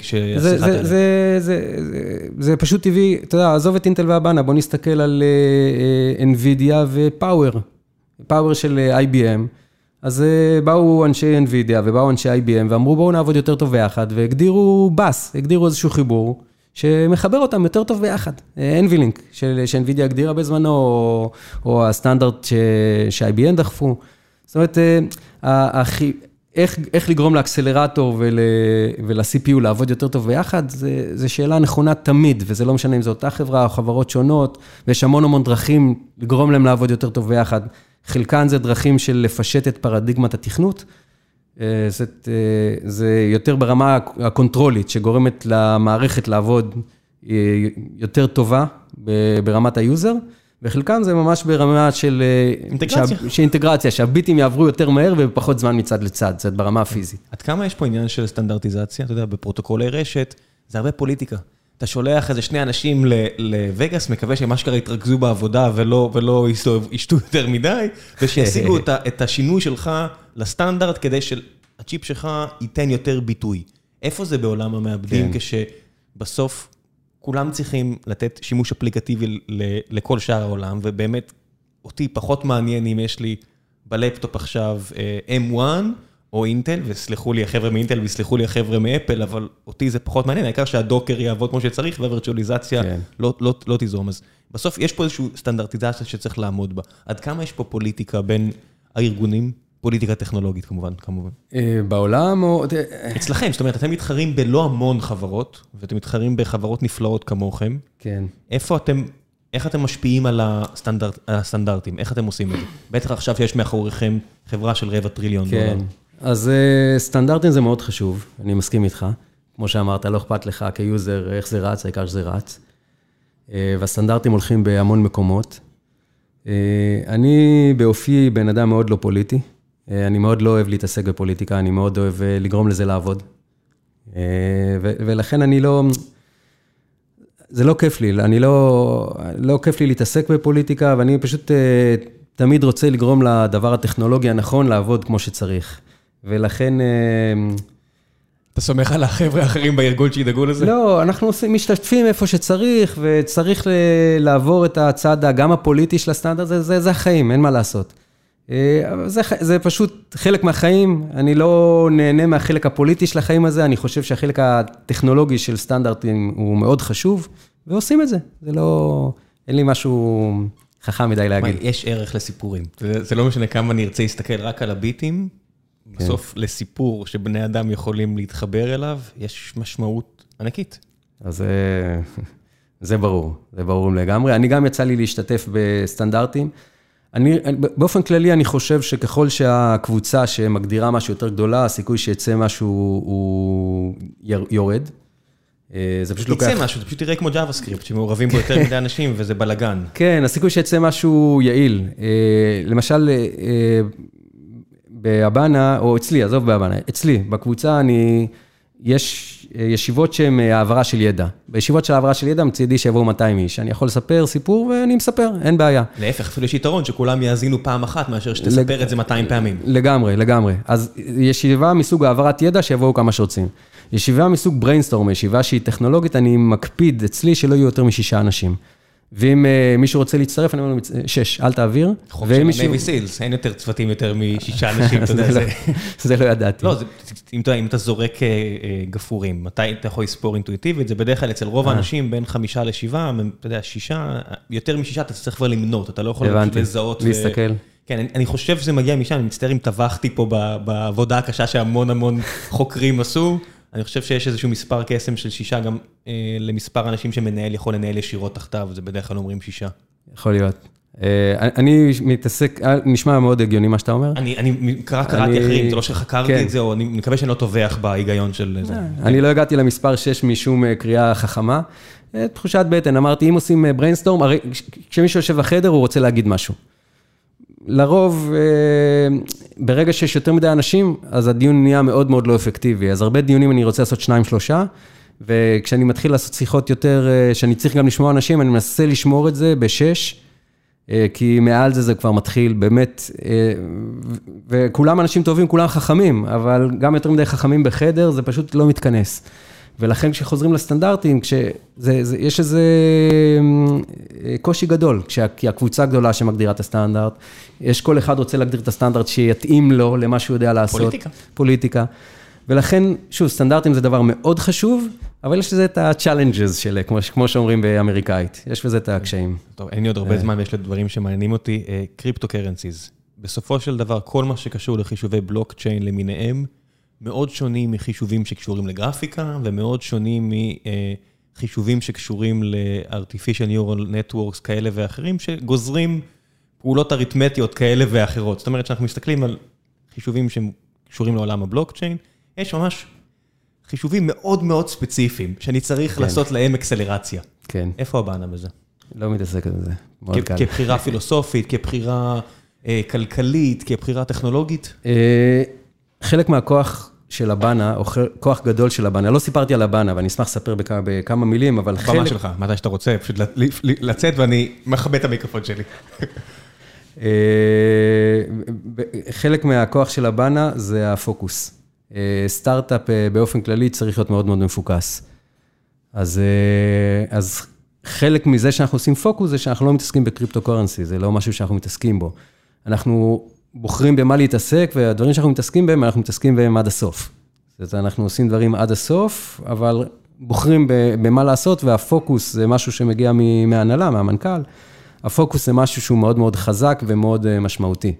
זה פשוט טבעי, אתה יודע, עזוב את אינטל והבנה, בוא נסתכל על NVIDIA ו-Power, Power של IBM. אז באו אנשי NVIDIA ובאו אנשי IBM, ואמרו בואו נעבוד יותר טוב ביחד, והגדירו בס, הגדירו איזשהו חיבור, שמחבר אותם יותר טוב ביחד. NVLink, ש-NVIDIA הגדירה בזמנו, או הסטנדרט ש-IBM דחפו. זאת אומרת, איך לגרום לאקסלרטור ול-CPU לעבוד יותר טוב ביחד, זו שאלה נכונה תמיד, וזה לא משנה אם זו אותה חברה או חברות שונות, ויש המון המון דרכים לגרום להם לעבוד יותר טוב ביחד. חלקן זה דרכים של לפשט את פרדיגמת התכנות, זה יותר ברמה הקונטרולית, שגורמת למערכת לעבוד יותר טובה ברמת היוזר, וחלקן זה ממש ברמה של אינטגרציה, שהביטים יעברו יותר מהר ופחות זמן מצד לצד, זאת ברמה הפיזית. עד כמה יש פה עניין של סטנדרטיזציה? אתה יודע, בפרוטוקולי רשת, זה הרבה פוליטיקה. אתה שולח איזה שני אנשים לווגאס, מקווה שמה שקרה יתרכזו בעבודה ולא ישתו יותר מדי, ושישיגו את השינוי שלך לסטנדרט, כדי שהצ'יפ שלך ייתן יותר ביטוי. איפה זה בעולם המעבדים, כשבסוף כולם צריכים לתת שימוש אפליקטיבי לכל שאר העולם, ובאמת אותי פחות מעניין אם יש לי בלפטופ עכשיו M1, או אינטל, וסלחו לי החבר'ה מאינטל, וסלחו לי החבר'ה מאפל, אבל אותי זה פחות מעניין, העיקר שהדוקר יעבוד כמו שצריך, והווירטואליזציה לא תיזום. אז בסוף יש פה איזושהי סטנדרטיזציה שצריך לעמוד בה. עד כמה יש פה פוליטיקה בין הארגונים, פוליטיקה טכנולוגית כמובן. בעולם או... אצלכם, זאת אומרת, אתם מתחרים בלא המון חברות, ואתם מתחרים בחברות נפלאות כמוכם. כן. איפה אתם... איך אתם משפיעים על הסטנדרטים? איך אתם עושים את זה? בטח עכשיו שיש מאחוריכם חברה של $250 billion. אז סטנדרטים זה מאוד חשוב, אני מסכים איתך. כמו שאמרת, לא אכפת לך כיוזר, איך זה רץ, העיקר שזה רץ. והסטנדרטים הולכים בהמון מקומות. אני באופי בן אדם מאוד לא פוליטי. אני מאוד לא אוהב להתעסק בפוליטיקה, אני מאוד אוהב לגרום לזה לעבוד. ולכן אני לא... זה לא כיף לי, אני לא כיף לי להתעסק בפוליטיקה, ואני פשוט תמיד רוצה לגרום לדבר הטכנולוגי הנכון לעבוד כמו שצריך. ולכן... אתה סומך על החבר'ה האחרים בארגון שידאגו לזה? לא, אנחנו משתתפים איפה שצריך, וצריך לעבור את הצד גם הפוליטי של הסטנדרט, זה החיים, אין מה לעשות. זה פשוט חלק מהחיים, אני לא נהנה מהחלק הפוליטי של החיים הזה, אני חושב שהחלק הטכנולוגי של סטנדרטים הוא מאוד חשוב, ועושים את זה, זה לא, אין לי משהו חכם מדי להגיד. יש ערך לסיפורים, זה לא משנה כמה אני ארצה להסתכל רק על הביטים, בסוף לסיפור שבני אדם יכולים להתחבר אליו, יש משמעות ענקית. אז זה ברור לגמרי, אני גם יצא לי להשתתף בסטנדרטים, באופן כללי אני חושב שככל שהקבוצה שמגדירה משהו יותר גדולה, הסיכוי שיצא משהו הוא יורד. זה פשוט לוקח... יצא משהו, זה פשוט תראה כמו JavaScript, שמעורבים בו יותר מדי אנשים וזה בלגן. כן, הסיכוי שיצא משהו יעיל. למשל, בהבנה, או אצלי, עזוב בהבנה, אצלי, בקבוצה יש ישיבות שהן העברה של ידע. בישיבות של העברה של ידע מצידי שיבואו 200 איש. אני יכול לספר סיפור ואני מספר, אין בעיה. להפך, אפילו יש יתרון שכולם יאזינו פעם אחת מאשר שתספר את זה 200 פעמים. לגמרי, לגמרי. אז ישיבה מסוג העברת ידע שיבואו כמה שרוצים. ישיבה מסוג בריינסטורם, ישיבה שהיא טכנולוגית, אני מקפיד אצלי שלא יהיו יותר מ6 אנשים. ואם מישהו רוצה להצטרף, אני אומר לו, 6, אל תעביר. חוק של נבי סילס, אין יותר צוותים יותר מ6 אנשים, אתה יודע, זה לא ידעתי. לא, אם אתה זורק גפורים, מתי אתה יכול לספור אינטואיטיבית, זה בדרך כלל אצל רוב האנשים, בין 5 ל7, אתה יודע, 6, יותר מ6, אתה צריך כבר למנות, אתה לא יכול לזהות. להסתכל. כן, אני חושב שזה מגיע משם, אני מצטער אם טבחתי פה בעבודה הקשה, שהמון המון חוקרים עשו, אני חושב שיש איזשהו מספר קסם של 6 גם למספר אנשים שמנהל יכול לנהל ישירות תחתיו, זה בדרך כלל אומרים 6. יכול להיות. אני מתעסק, נשמע מאוד הגיוני מה שאתה אומר. אני קראתי אחרים, זה לא שחקרתי את זה, או אני מקווה שאני לא טובח בהיגיון של זה. אני לא הגעתי למספר 6 משום קריאה חכמה. תחושת בטן, אמרתי, אם עושים בריינסטורם, הרי כשמישהו יושב בחדר הוא רוצה להגיד משהו. לרוב, ברגע שיש יותר מדי אנשים, אז הדיון נהיה מאוד מאוד לא אפקטיבי. אז הרבה דיונים אני רוצה לעשות 2-3, וכשאני מתחיל לעשות שיחות יותר, שאני צריך גם לשמוע אנשים, אני מנסה לשמור את זה ב-6, כי מעל זה כבר מתחיל באמת, וכולם אנשים טובים, כולם חכמים, אבל גם יותר מדי חכמים בחדר, זה פשוט לא מתכנס. ולכן כשחוזרים לסטנדרטים, יש איזה קושי גדול, כי הקבוצה הגדולה שמגדירה את הסטנדרט, יש כל אחד רוצה להגדיר את הסטנדרט שיתאים לו למה שהוא יודע לעשות. פוליטיקה. פוליטיקה. ולכן, שוב, סטנדרטים זה דבר מאוד חשוב, אבל יש לזה את ה-challenges שלה, כמו שאומרים באמריקאית. יש לזה את הקשיים. טוב, אין לי עוד הרבה זמן, ויש לדברים שמעניינים אותי. Cryptocurrencies. בסופו של דבר, כל מה שקשור לחישובי בלוקצ'יין למיניהם, מאוד שונים מחישובים שקשורים לגרפיקה, ומאוד שונים מחישובים שקשורים ל-artificial neural networks כאלה ואחרים, שגוזרים פעולות אריתמטיות כאלה ואחרות. זאת אומרת, שאנחנו מסתכלים על חישובים שקשורים לעולם הבלוקצ'יין, יש ממש חישובים מאוד מאוד ספציפיים, שאני צריך לעשות להם אקסלרציה. כן. איפה הבנה בזה? לא מתעסק על זה. כבחירה פילוסופית, כבחירה כלכלית, כבחירה טכנולוגית? חלק מהכוח של הבנה, או כוח גדול של הבנה, לא סיפרתי על הבנה, ואני אשמח לספר בכמה מילים, אבל חלק... במה שלך, מתי שאתה רוצה, פשוט לצאת, ואני מכבה את המיקרופון שלי. חלק מהכוח של הבנה זה הפוקוס. סטארט-אפ באופן כללי צריך להיות מאוד מאוד מפוקס. אז חלק מזה שאנחנו עושים פוקוס, זה שאנחנו לא מתעסקים בקריפטו-קורנסי, זה לא משהו שאנחנו מתעסקים בו. אנחנו בוחרים במה להתעסק, והדברים שאנחנו מתעסקים בהם, אנחנו מתעסקים בהם עד הסוף. זאת אומרת, אנחנו עושים דברים עד הסוף, אבל בוחרים במה לעשות, והפוקוס זה משהו שמגיע מהנהלה, מהמנכ"ל. הפוקוס זה משהו שהוא מאוד מאוד חזק ומאוד משמעותי.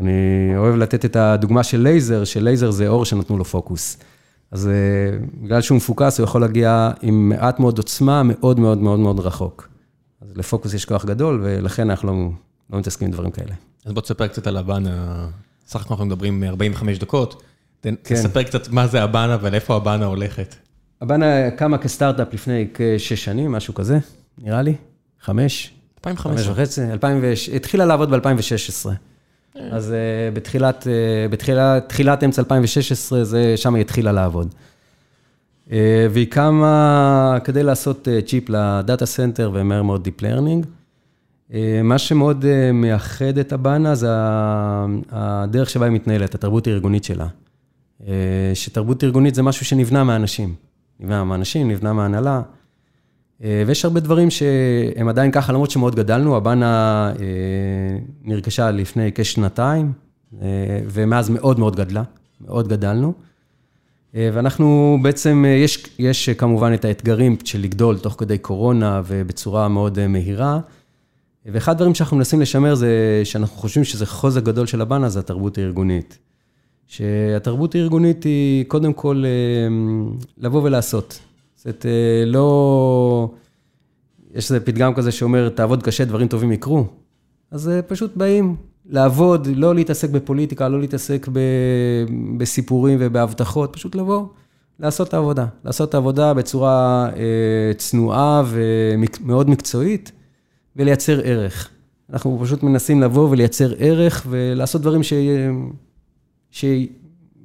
אני אוהב לתת את הדוגמה של לייזר, שלייזר זה אור שנתנו לו פוקוס. אז בגלל שהוא מפוקס, הוא יכול להגיע עם מעט מאוד עוצמה, מאוד מאוד מאוד מאוד רחוק. אז לפוקוס יש כוח גדול, ולכן אנחנו לא מתעסקים עם דברים כאלה. אז בוא תספר קצת על הבנה, סך הכל אנחנו מדברים 45 דקות, תספר קצת מה זה הבנה ולאיפה הבנה הולכת. הבנה קמה כסטארט-אפ לפני כשש שנים, משהו כזה, נראה לי, 2005. התחילה לעבוד ב-2016. אז בתחילת אמצע 2016, שם היא התחילה לעבוד. והיא קמה כדי לעשות צ'יפ לדאטה סנטר ומהר מאוד דיפ לרנינג. מה שמאוד מייחד את הבנה זה הדרך שבה היא מתנהלת, התרבות הארגונית שלה. שתרבות ארגונית זה משהו שנבנה מאנשים. נבנה מהנהלה. ויש הרבה דברים שהם עדיין ככה, למרות שמאוד גדלנו, הבנה נרכשה לפני כשנתיים, ומאז מאוד מאוד גדלה, מאוד גדלנו. ואנחנו בעצם, יש כמובן את האתגרים של לגדול תוך כדי קורונה ובצורה מאוד מהירה, ואחד הדברים שאנחנו מנסים לשמר זה שאנחנו חושבים שזה חוזק גדול של הבנה, זה התרבות הארגונית. שהתרבות הארגונית היא קודם כל לבוא ולעשות. זאת לא... יש איזה פתגם כזה שאומר, תעבוד קשה, דברים טובים יקרו. אז פשוט באים לעבוד, לא להתעסק בפוליטיקה, לא להתעסק בסיפורים ובהבטחות, פשוט לבוא, לעשות את העבודה. לעשות את העבודה בצורה צנועה ומאוד מקצועית, ולייצר ערך. אנחנו פשוט מנסים לבוא ולייצר ערך, ולעשות דברים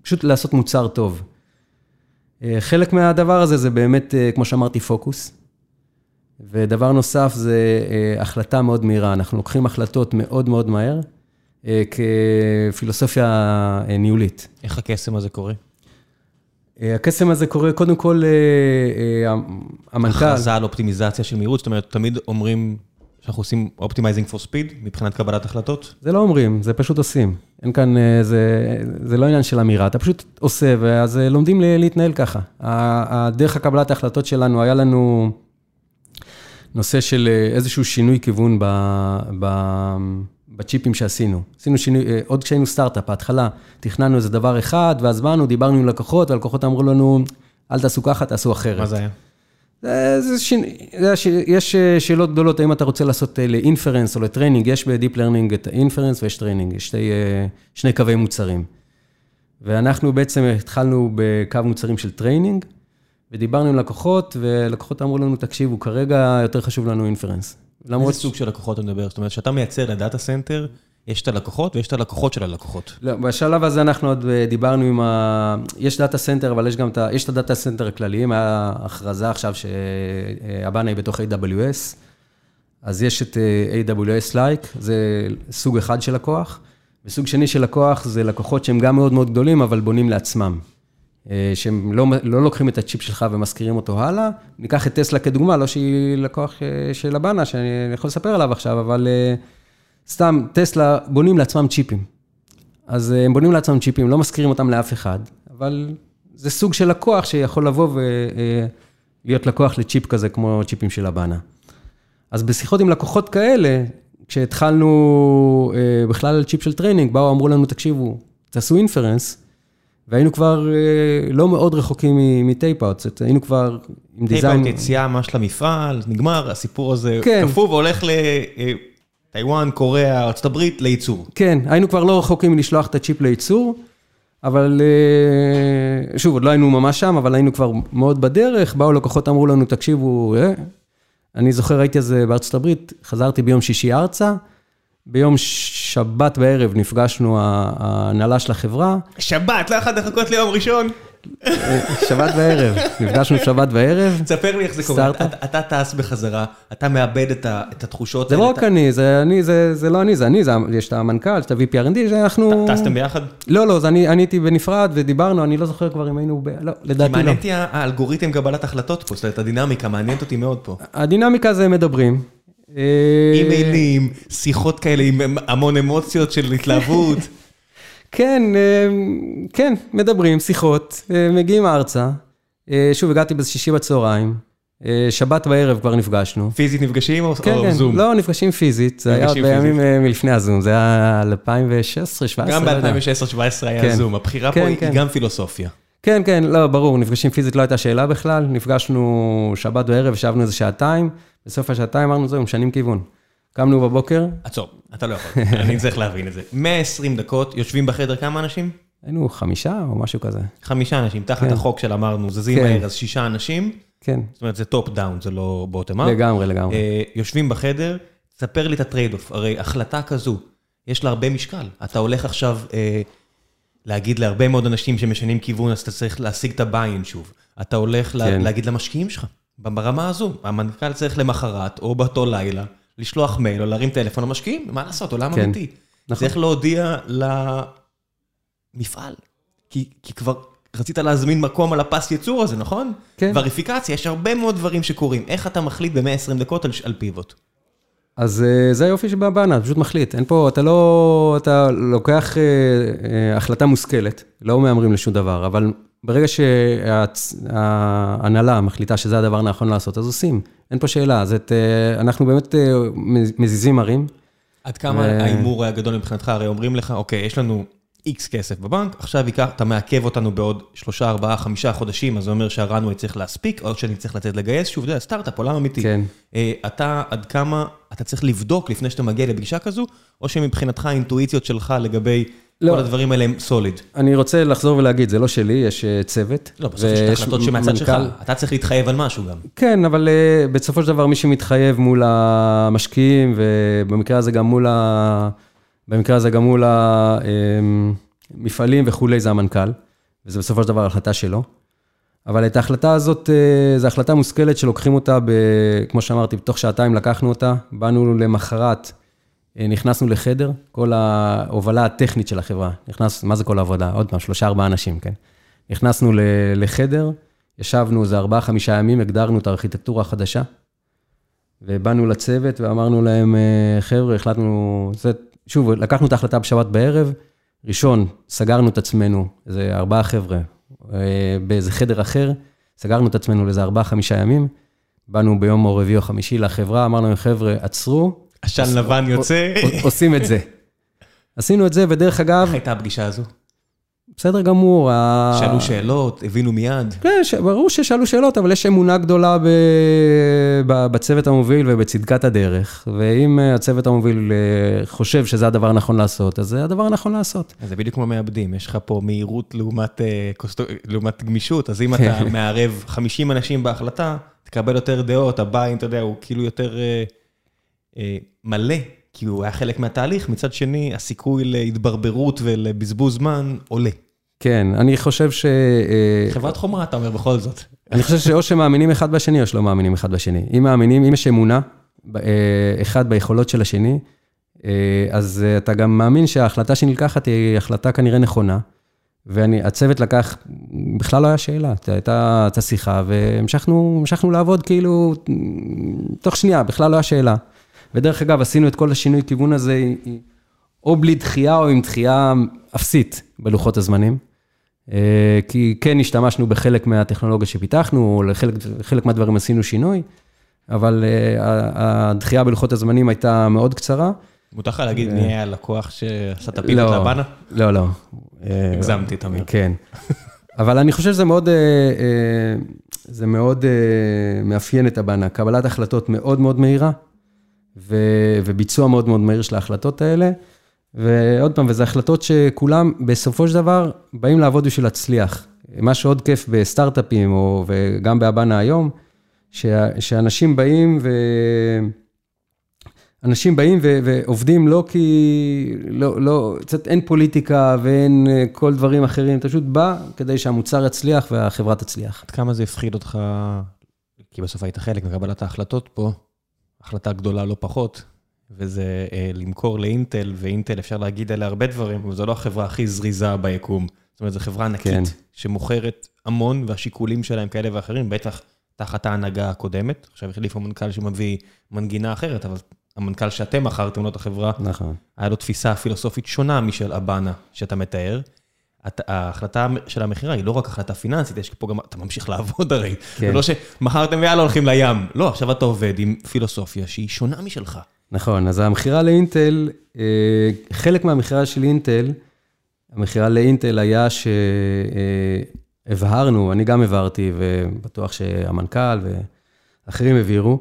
פשוט לעשות מוצר טוב. חלק מהדבר הזה זה באמת, כמו שאמרתי, פוקוס. ודבר נוסף זה החלטה מאוד מהירה. אנחנו לוקחים החלטות מאוד מאוד מהר, כפילוסופיה ניהולית. איך הקסם הזה קורה? הקסם הזה קורה, קודם כל, המנכ"ל... הכרזה על אופטימיזציה של מהירות, זאת אומרת, תמיד אומרים... שאנחנו עושים optimizing for speed, מבחינת קבלת החלטות? זה לא אומרים, זה פשוט עושים. אין כאן, זה לא עניין של אמירה, אתה פשוט עושה, ואז לומדים להתנהל ככה. דרך הקבלת ההחלטות שלנו, היה לנו נושא של איזשהו שינוי כיוון בצ'יפים שעשינו. עשינו שינוי, עוד כשהיינו סטארט-אפ, ההתחלה, תכננו איזה דבר אחד, ואז באנו, דיברנו עם לקוחות, והלקוחות אמרו לנו, אל תעשו ככה, תעשו אחרת. מה זה היה? יש שאלות גדולות, האם אתה רוצה לעשות לאינפרנס או לטרנינג, יש בדיפ לרנינג את האינפרנס ויש טרנינג, יש שני קווי מוצרים. ואנחנו בעצם התחלנו בקו מוצרים של טרנינג, ודיברנו עם לקוחות, ולקוחות אמרו לנו, תקשיבו, כרגע יותר חשוב לנו אינפרנס. איזה סוג של לקוחות אני מדבר? זאת אומרת, שאתה מייצר לדאטה סנטר, יש את הלקוחות ויש את הלקוחות של הלקוחות. לא, בשלב הזה אנחנו עוד דיברנו עם יש דאטה סנטר, אבל יש גם יש את הדאטה סנטר הכלליים, ההכרזה עכשיו שהבנה היא בתוך AWS, אז יש את AWS Like, זה סוג אחד של לקוח, וסוג שני של לקוח זה לקוחות שהם גם מאוד מאוד גדולים, אבל בונים לעצמם. שהם לא לוקחים את הצ'יפ שלך ומזכירים אותו הלאה. ניקח את טסלה כדוגמה, לא שהיא לקוח של הבנה, שאני יכול לספר עליו עכשיו, אבל סתם, טסלה בונים לעצמם צ'יפים. אז הם בונים לעצמם צ'יפים, לא מזכירים אותם לאף אחד, אבל זה סוג של לקוח שיכול לבוא ולהיות לקוח לצ'יפ כזה, כמו צ'יפים של הבנה. אז בשיחות עם לקוחות כאלה, כשהתחלנו בכלל על צ'יפ של טריינינג, באו אמרו לנו, תקשיבו, תעשו אינפרנס, והיינו כבר לא מאוד רחוקים מטייפאוט, היינו כבר עם דיזיין... טייפאוט יציאה ממש למפעל, נגמר, הסיפור הזה כפוב, והולך לטיוואן, קוריאה, ארצות הברית, לייצור. כן, היינו כבר לא רחוקים לשלוח את הצ'יפ לייצור, אבל שוב, עוד לא היינו ממש שם, אבל היינו כבר מאוד בדרך, באו לקוחות אמרו לנו, תקשיבו, אני זוכר, הייתי אז בארצות הברית, חזרתי ביום שישי ארצה, ביום שבת בערב נפגשנו ההנהלה של החברה. שבת, לא אחד לחכות ליום ראשון. שבת בערב, נפגשנו שבת בערב. תספר לי איך זה קורה, אתה טס בחזרה, אתה מאבד את התחושות. זה לא רק אני, זה לא אני, זה אני, יש את המנכ"ל, את ה-VPRND, שאנחנו... טסתם ביחד? לא, לא, אני הייתי בנפרד ודיברנו, אני לא זוכר כבר אם היינו... לא, לדעתי לא. כי מעניינתי האלגוריתם קבלת החלטות פה, זאת אומרת, הדינמיקה מעניינת אותי מאוד פה. הדינמיקה זה מדברים. אימיילים, שיחות כאלה עם המון אמוציות של התלהבות. כן, כן, מדברים, שיחות, מגיעים ארצה, שוב הגעתי בשישי בצהריים, שבת בערב כבר נפגשנו. פיזית נפגשים או זום? לא, נפגשים פיזית, זה היה עוד בימים מלפני הזום, זה היה 2016-2017. גם ב-2016-2017 היה זום, הבחירה פה היא גם פילוסופיה. כן, כן, לא, ברור, נפגשים פיזית לא הייתה שאלה בכלל, נפגשנו שבת בערב, שבנו איזה שעתיים, בסוף השעתיים אמרנו זהו, משנים כיוון. קמנו בבוקר. עצור, אתה לא יכול, אני צריך להבין את זה. 120 דקות, יושבים בחדר כמה אנשים? היינו 5 או משהו כזה. 5 אנשים, תחת החוק של אמרנו, זזים מהר, אז 6 אנשים. כן. זאת אומרת, זה טופ דאון, זה לא בוטם אפ. לגמרי, לגמרי. יושבים בחדר, תספר לי את הטרייד אוף, הרי החלטה כזו, יש לה הרבה משקל. אתה הולך עכשיו להגיד להרבה מאוד אנשים שמשנים כיוון, אז אתה צריך להשיג את הביין שוב. אתה הולך להגיד למשקיעים שלך. ברמה הזו, המנכ"ל צריך למחרת, או באותו לילה, לשלוח מייל, או להרים טלפון למשקיעים, מה לעשות, עולם אמיתי. צריך להודיע למפעל, כי כבר רצית להזמין מקום על הפס ייצור הזה, נכון? כן. וריפיקציה, יש הרבה מאוד דברים שקורים. איך אתה מחליט ב-120 דקות על פיבוט? אז זה היופי שבאבנה, פשוט מחליט. אין פה, אתה לוקח החלטה מושכלת, לא מאמרים לשום דבר, אבל... ברגע שההנהלה מחליטה שזה הדבר הנכון לעשות, אז עושים. אין פה שאלה, אז אנחנו באמת מזיזים ערים. עד כמה האימור היה גדול מבחינתך? הרי אומרים לך, אוקיי, יש לנו X כסף בבנק, עכשיו אתה מעכב אותנו בעוד 3, 4, 5 חודשים, אז זה אומר שהרנוי צריך להספיק, או שאני צריך לתת לגייס, שוב, זה סטארט-אפ, עולם אמיתי. כן. אתה עד כמה, אתה צריך לבדוק לפני שאתה מגיע לפגישה כזו, או שמבחינתך האינטואיציות שלך לגבי... כל הדברים האלה הם סוליד. אני רוצה לחזור ולהגיד, זה לא שלי, יש צוות. לא, בסוף יש את ההחלטות שמהצד שלך, אתה צריך להתחייב על משהו גם. כן, אבל בסופו של דבר מי שמתחייב מול המשקיעים, ובמקרה הזה גם מול המפעלים וכולי, זה המנכ"ל, וזה בסופו של דבר ההחלטה שלו. אבל את ההחלטה הזאת, זו החלטה מושכלת שלוקחים אותה, כמו שאמרתי, בתוך שעתיים לקחנו אותה, באנו למחרת, נכנסנו לחדר, כל ההובלה הטכנית של החברה, מה זה כל העבודה? עוד פעם, 3-4 אנשים, כן. נכנסנו לחדר, ישבנו, זה 4-5 ימים, הגדרנו את הארכיטקטורה החדשה, ובאנו לצוות ואמרנו להם, חבר'ה, החלטנו, שוב, לקחנו את ההחלטה בשבת בערב, ראשון, סגרנו את עצמנו, זה 4 חבר'ה, באיזה חדר אחר, סגרנו את עצמנו לזה 4-5 ימים, באנו ביום או רביעי או חמישי לחברה, אמרנו להם, חבר'ה, עצרו, עשן לבן יוצא. עושים את זה. עשינו את זה, ודרך אגב... איך הייתה הפגישה הזו? בסדר גמור. שאלו שאלות, הבינו מיד. כן, ברור ששאלו שאלות, אבל יש אמונה גדולה בצוות המוביל ובצדקת הדרך. ואם הצוות המוביל חושב שזה הדבר הנכון לעשות, אז זה הדבר הנכון לעשות. אז זה בדיוק כמו מעבדים, יש לך פה מהירות לעומת גמישות, אז אם אתה מערב 50 אנשים בהחלטה, תקבל יותר דעות, הבאים, אתה יודע, הוא כאילו יותר... מלא, כי הוא היה חלק מהתהליך, מצד שני, הסיכוי להתברברות ולבזבוז זמן עולה. כן, אני חושב ש... חברת חומרה, אתה אומר בכל זאת. אני חושב שאו שמאמינים אחד בשני, או שלא מאמינים אחד בשני. אם מאמינים, אם יש אמונה, אחד ביכולות של השני, אז אתה גם מאמין שההחלטה שנלקחת היא החלטה כנראה נכונה, והצוות לקח, בכלל לא היה שאלה, הייתה את השיחה, והמשכנו לעבוד כאילו, תוך שנייה, בכלל לא היה שאלה. ודרך אגב, עשינו את כל השינוי כיוון הזה, או בלי דחייה או עם דחייה אפסית בלוחות הזמנים, כי כן השתמשנו בחלק מהטכנולוגיה שפיתחנו, או לחלק מהדברים עשינו שינוי, אבל הדחייה בלוחות הזמנים הייתה מאוד קצרה. מותר לך להגיד מי היה הלקוח שעשה את הפיפת לבנה? לא, לא. הגזמתי תמיד. כן. אבל אני חושב שזה מאוד מאפיין את הבנה. קבלת החלטות מאוד מאוד מהירה, וביצוע מאוד מאוד מהיר של ההחלטות האלה. ועוד פעם, וזה החלטות שכולם בסופו של דבר באים לעבוד בשביל להצליח. מה שעוד כיף בסטארט-אפים, וגם בהבנה היום, שאנשים באים ועובדים לא כי, לא, קצת אין פוליטיקה ואין כל דברים אחרים, פשוט בא כדי שהמוצר יצליח והחברה תצליח. עד כמה זה הפחיד אותך, כי בסוף היית חלק מקבלת ההחלטות פה, החלטה גדולה לא פחות, וזה למכור לאינטל, ואינטל אפשר להגיד עליה הרבה דברים, אבל זו לא החברה הכי זריזה ביקום. זאת אומרת, זו חברה ענקית כן. שמוכרת המון, והשיקולים שלהם כאלה ואחרים, בטח תחת ההנהגה הקודמת. עכשיו החליף המנכ"ל שמביא מנגינה אחרת, אבל המנכ"ל שאתם אחרתם לו את החברה, נכון. היה לו תפיסה פילוסופית שונה משל הבנה שאתה מתאר. ההחלטה של המחירה היא לא רק החלטה פיננסית, יש פה גם, אתה ממשיך לעבוד הרי. זה לא שמחרתם ואלה הולכים לים. לא, עכשיו אתה עובד עם פילוסופיה שהיא שונה משלך. נכון, אז המחירה לאינטל, חלק מהמחירה של אינטל, המחירה לאינטל היה שהבהרנו, אני גם הבהרתי, ובטוח שהמנכ"ל ואחרים הבהירו,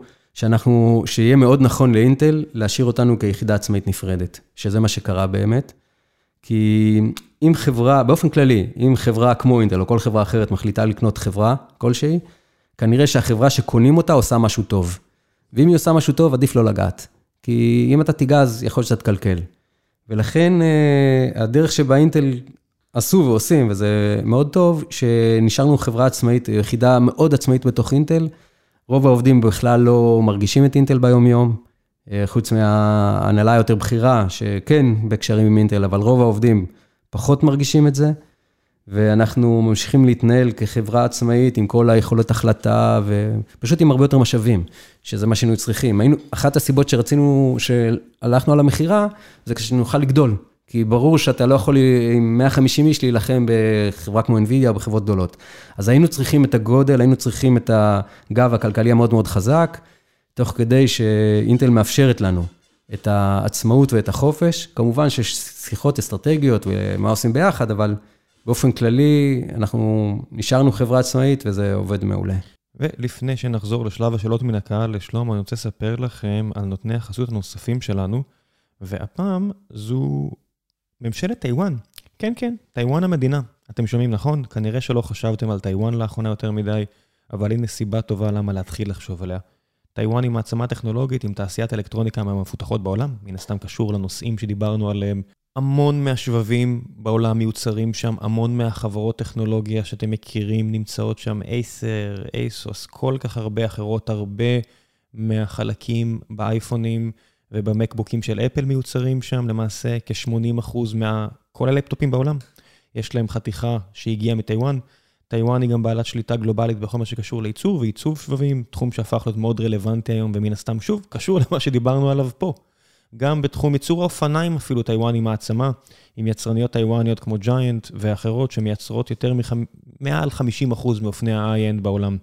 שיהיה מאוד נכון לאינטל להשאיר אותנו כיחידה עצמאית נפרדת, שזה מה שקרה באמת, כי אם חברה, באופן כללי, אם חברה כמו אינטל או כל חברה אחרת מחליטה לקנות חברה כלשהי, כנראה שהחברה שקונים אותה עושה משהו טוב. ואם היא עושה משהו טוב, עדיף לא לגעת. כי אם אתה תיגז, יכול שאתה תקלקל. ולכן הדרך שבה אינטל עשו ועושים, וזה מאוד טוב, שנשארנו חברה עצמאית, יחידה מאוד עצמאית בתוך אינטל. רוב העובדים בכלל לא מרגישים את אינטל ביום-יום, חוץ מההנהלה יותר בכירה, שכן בקשרים עם אינטל, אבל רוב העובדים פחות מרגישים את זה, ואנחנו ממשיכים להתנהל כחברה עצמאית, עם כל היכולת החלטה, ופשוט עם הרבה יותר משאבים, שזה מה שהיינו צריכים. אחת הסיבות שרצינו, שהלכנו על המחירה, זה כשנוכל לגדול, כי ברור שאתה לא יכול עם 150 איש להילחם בחברה כמו Nvidia או בחברות גדולות. אז היינו צריכים את הגודל, היינו צריכים את הגב הכלכלי המאוד מאוד חזק, תוך כדי שאינטל מאפשרת לנו את העצמאות ואת החופש. כמובן שיש שיחות אסטרטגיות ומה עושים ביחד, אבל באופן כללי אנחנו נשארנו חברה עצמאית וזה עובד מעולה. ולפני שנחזור לשלב השאלות מן הקהל, לשלום, אני רוצה לספר לכם על נותני החסות הנוספים שלנו, והפעם זו ממשלת טיוואן. כן, כן, טיוואן המדינה. אתם שומעים נכון? כנראה שלא חשבתם על טיוואן לאחרונה יותר מדי, אבל הנה סיבה טובה למה להתחיל לחשוב עליה. טיוואן היא מעצמה טכנולוגית עם תעשיית אלקטרוניקה מהמפותחות בעולם, מן הסתם קשור לנושאים שדיברנו עליהם. המון מהשבבים בעולם מיוצרים שם, המון מהחברות טכנולוגיה שאתם מכירים נמצאות שם, אייסר, אייסוס, כל כך הרבה אחרות, הרבה מהחלקים באייפונים ובמקבוקים של אפל מיוצרים שם, למעשה כ-80% מכל הלפטופים בעולם. יש להם חתיכה שהגיעה מטיוואן. טיוואן היא גם בעלת שליטה גלובלית בכל מה שקשור לייצור וייצוב שבבים, תחום שהפך להיות מאוד רלוונטי היום, ומן הסתם שוב, קשור למה שדיברנו עליו פה. גם בתחום ייצור האופניים אפילו טיוואן היא מעצמה, עם יצרניות טיוואניות כמו ג'יינט ואחרות שמייצרות יותר מעל 50% מאופני ה-high-end בעולם.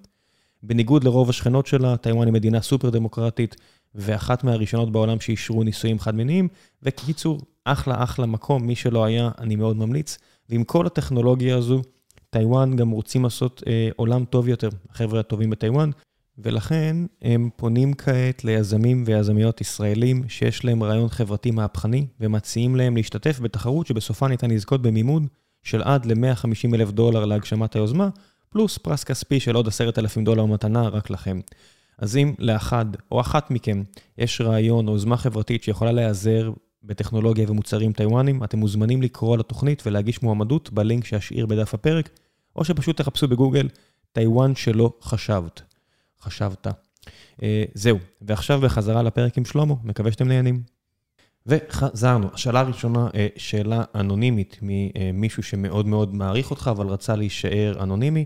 בניגוד לרוב השכנות שלה, טיוואן היא מדינה סופר דמוקרטית, ואחת מהראשונות בעולם שאישרו ניסויים חד מיניים, וקיצור, אחלה מקום, מי שלא היה, אני מאוד ממליץ. ועם כל הטכנולוגיה הזו, טיוואן גם רוצים לעשות עולם טוב יותר, החבר'ה הטובים בטיוואן, ולכן הם פונים כעת ליזמים ויזמיות ישראלים שיש להם רעיון חברתי מהפכני, ומציעים להם להשתתף בתחרות שבסופה ניתן לזכות במימון של עד $150,000 להגשמת היוזמה, פלוס פרס כספי של עוד $10,000 מתנה רק לכם. אז אם לאחד או אחת מכם יש רעיון או יוזמה חברתית שיכולה להיעזר בטכנולוגיה ומוצרים טיוואנים, אתם מוזמנים לקרוא לתוכנית ולהגיש מועמדות בלינק שאשאיר בדף הפרק, או שפשוט תחפשו בגוגל, טיוואן שלא חשבת. זהו, ועכשיו בחזרה לפרק עם שלמה, מקווה שאתם נהנים. וחזרנו, השאלה הראשונה, שאלה אנונימית ממישהו שמאוד מאוד מעריך אותך, אבל רצה להישאר אנונימי,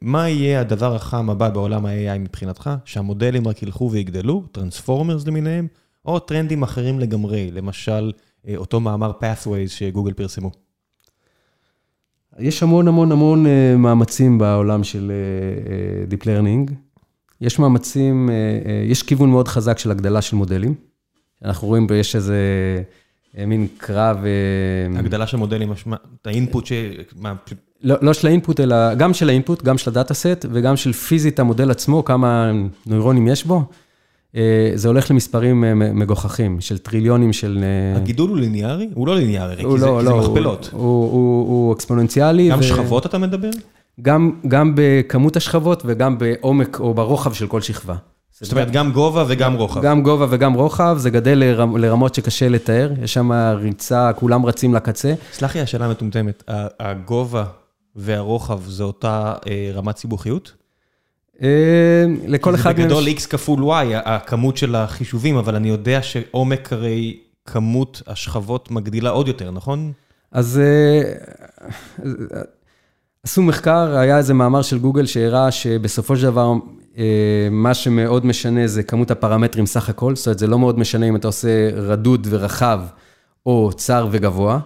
מה יהיה הדבר החם הבא בעולם ה-AI מבחינתך, שהמודלים רק ילכו ויגדלו, טרנספורמרס למיניהם, או טרנדים אחרים לגמרי, למשל אותו מאמר Pathways שגוגל פרסמו? יש המון המון המון מאמצים בעולם של Deep Learning, יש מאמצים, יש כיוון מאוד חזק של הגדלה של מודלים, אנחנו רואים יש איזה מין קרב... הגדלה של מודלים, האינפוט ש... לא של האינפוט, אלא גם של האינפוט, גם של הדאטה סט, וגם של פיזית המודל עצמו, כמה נוירונים יש בו, זה הולך למספרים מגוחכים, של טריליונים של... הגידול הוא ליניארי? הוא לא ליניארי, כי זה מכפלות. הוא אקספוננציאלי. גם שכבות אתה מדבר? גם בכמות השכבות וגם בעומק או ברוחב של כל שכבה. זאת אומרת, גם גובה וגם רוחב. גם גובה וגם רוחב, זה גדל לרמות שקשה לתאר, יש שם ריצה, כולם רצים לקצה. סלחי, השאלה מטומטמת, הגובה והרוחב זה אותה רמת סיבוכיות? לכל אחד... זה בגדול X כפול Y, הכמות של החישובים, אבל אני יודע שעומק הרי כמות השכבות מגדילה עוד יותר, נכון? אז... עשו מחקר, היה איזה מאמר של גוגל שהראה שבסופו של דבר מה שמאוד משנה זה כמות הפרמטרים סך הכל, זאת אומרת זה לא מאוד משנה אם אתה עושה רדוד ורחב או צר וגבוה,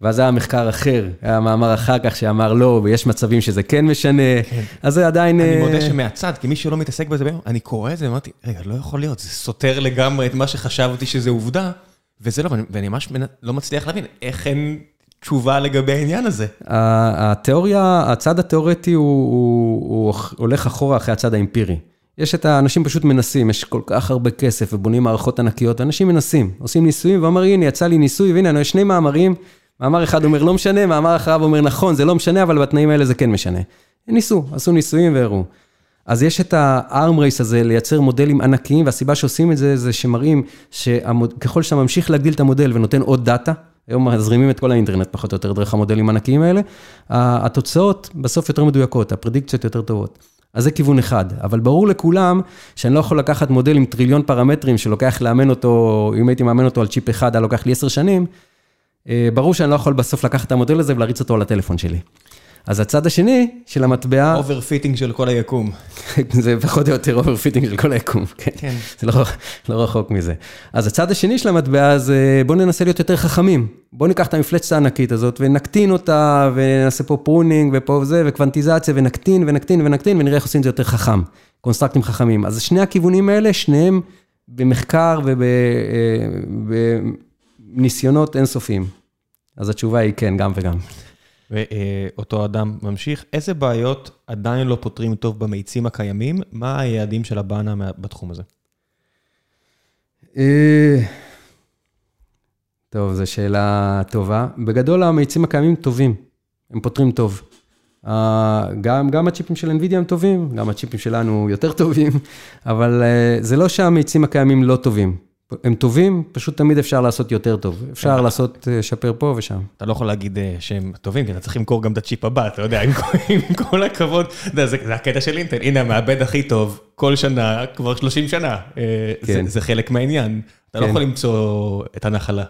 ואז היה מחקר אחר, היה מאמר אחר כך שאמר לא, ויש מצבים שזה כן משנה, כן. אז זה עדיין... אני מודה שמהצד, כי מי שלא מתעסק בזה, אני קורא את זה ואמרתי, רגע, לא יכול להיות, זה סותר לגמרי את מה שחשבתי שזה עובדה, וזה לא, ואני ממש לא מצליח להבין איך הן... תשובה לגבי העניין הזה. התיאוריה, הצד התיאורטי הוא הולך אחורה אחרי הצד האמפירי. יש את האנשים פשוט מנסים, יש כל כך הרבה כסף ובונים מערכות ענקיות, אנשים מנסים, עושים ניסויים, ואומר, הנה, יצא לי ניסוי, והנה, יש שני מאמרים, מאמר אחד אומר לא משנה, מאמר אחריו אומר נכון, זה לא משנה, אבל בתנאים האלה זה כן משנה. ניסו, עשו ניסויים והראו. אז יש את ה-ARM race הזה לייצר מודלים ענקיים, והסיבה שעושים את זה, זה שמראים שככל שאתה ממשיך להגדיל את המודל ונותן עוד דאטה, היום מזרימים את כל האינטרנט, פחות או יותר, דרך המודלים הענקיים האלה, התוצאות בסוף יותר מדויקות, הפרדיקציות יותר טובות. אז זה כיוון אחד, אבל ברור לכולם, שאני לא יכול לקחת מודל עם טריליון פרמטרים, שלוקח לאמן אותו, אם הייתי מאמן אותו על צ'יפ אחד, היה לוקח לי 10 שנים, ברור שאני לא יכול בסוף לקחת את המודל הזה, ולהריץ אותו על הטלפון שלי. אז הצד השני של המטבע... אוברפיטינג של כל היקום. זה פחות או יותר אוברפיטינג של כל היקום, כן. כן. זה לא רחוק מזה. אז הצד השני של המטבע, אז בואו ננסה להיות יותר חכמים. בואו ניקח את המפלצת הענקית הזאת, ונקטין אותה, ונעשה פה פרונינג, ופה זה, וקוונטיזציה, ונקטין, ונקטין, ונקטין, ונראה איך עושים את זה יותר חכם. קונסטרקטים חכמים. אז שני הכיוונים האלה, שניהם במחקר ובניסיונות אינסופיים. אז התשובה היא כן, גם וגם. ואותו אדם ממשיך, איזה בעיות עדיין לא פותרים טוב במיצים הקיימים? מה היעדים של הבנה בתחום הזה? טוב, זו שאלה טובה. בגדול המיצים הקיימים טובים, הם פותרים טוב. גם הצ'יפים של NVIDIA הם טובים, גם הצ'יפים שלנו יותר טובים, אבל זה לא שהמיצים הקיימים לא טובים. הם טובים, פשוט תמיד אפשר לעשות יותר טוב. אפשר לעשות, שפר פה ושם. אתה לא יכול להגיד שהם טובים, כי אתה צריך למכור גם את הצ'יפ הבא, אתה יודע, עם כל הכבוד. זה הקטע של אינטל, הנה המעבד הכי טוב, כל שנה, כבר 30 שנה. זה חלק מהעניין. אתה לא יכול למצוא את הנחלה.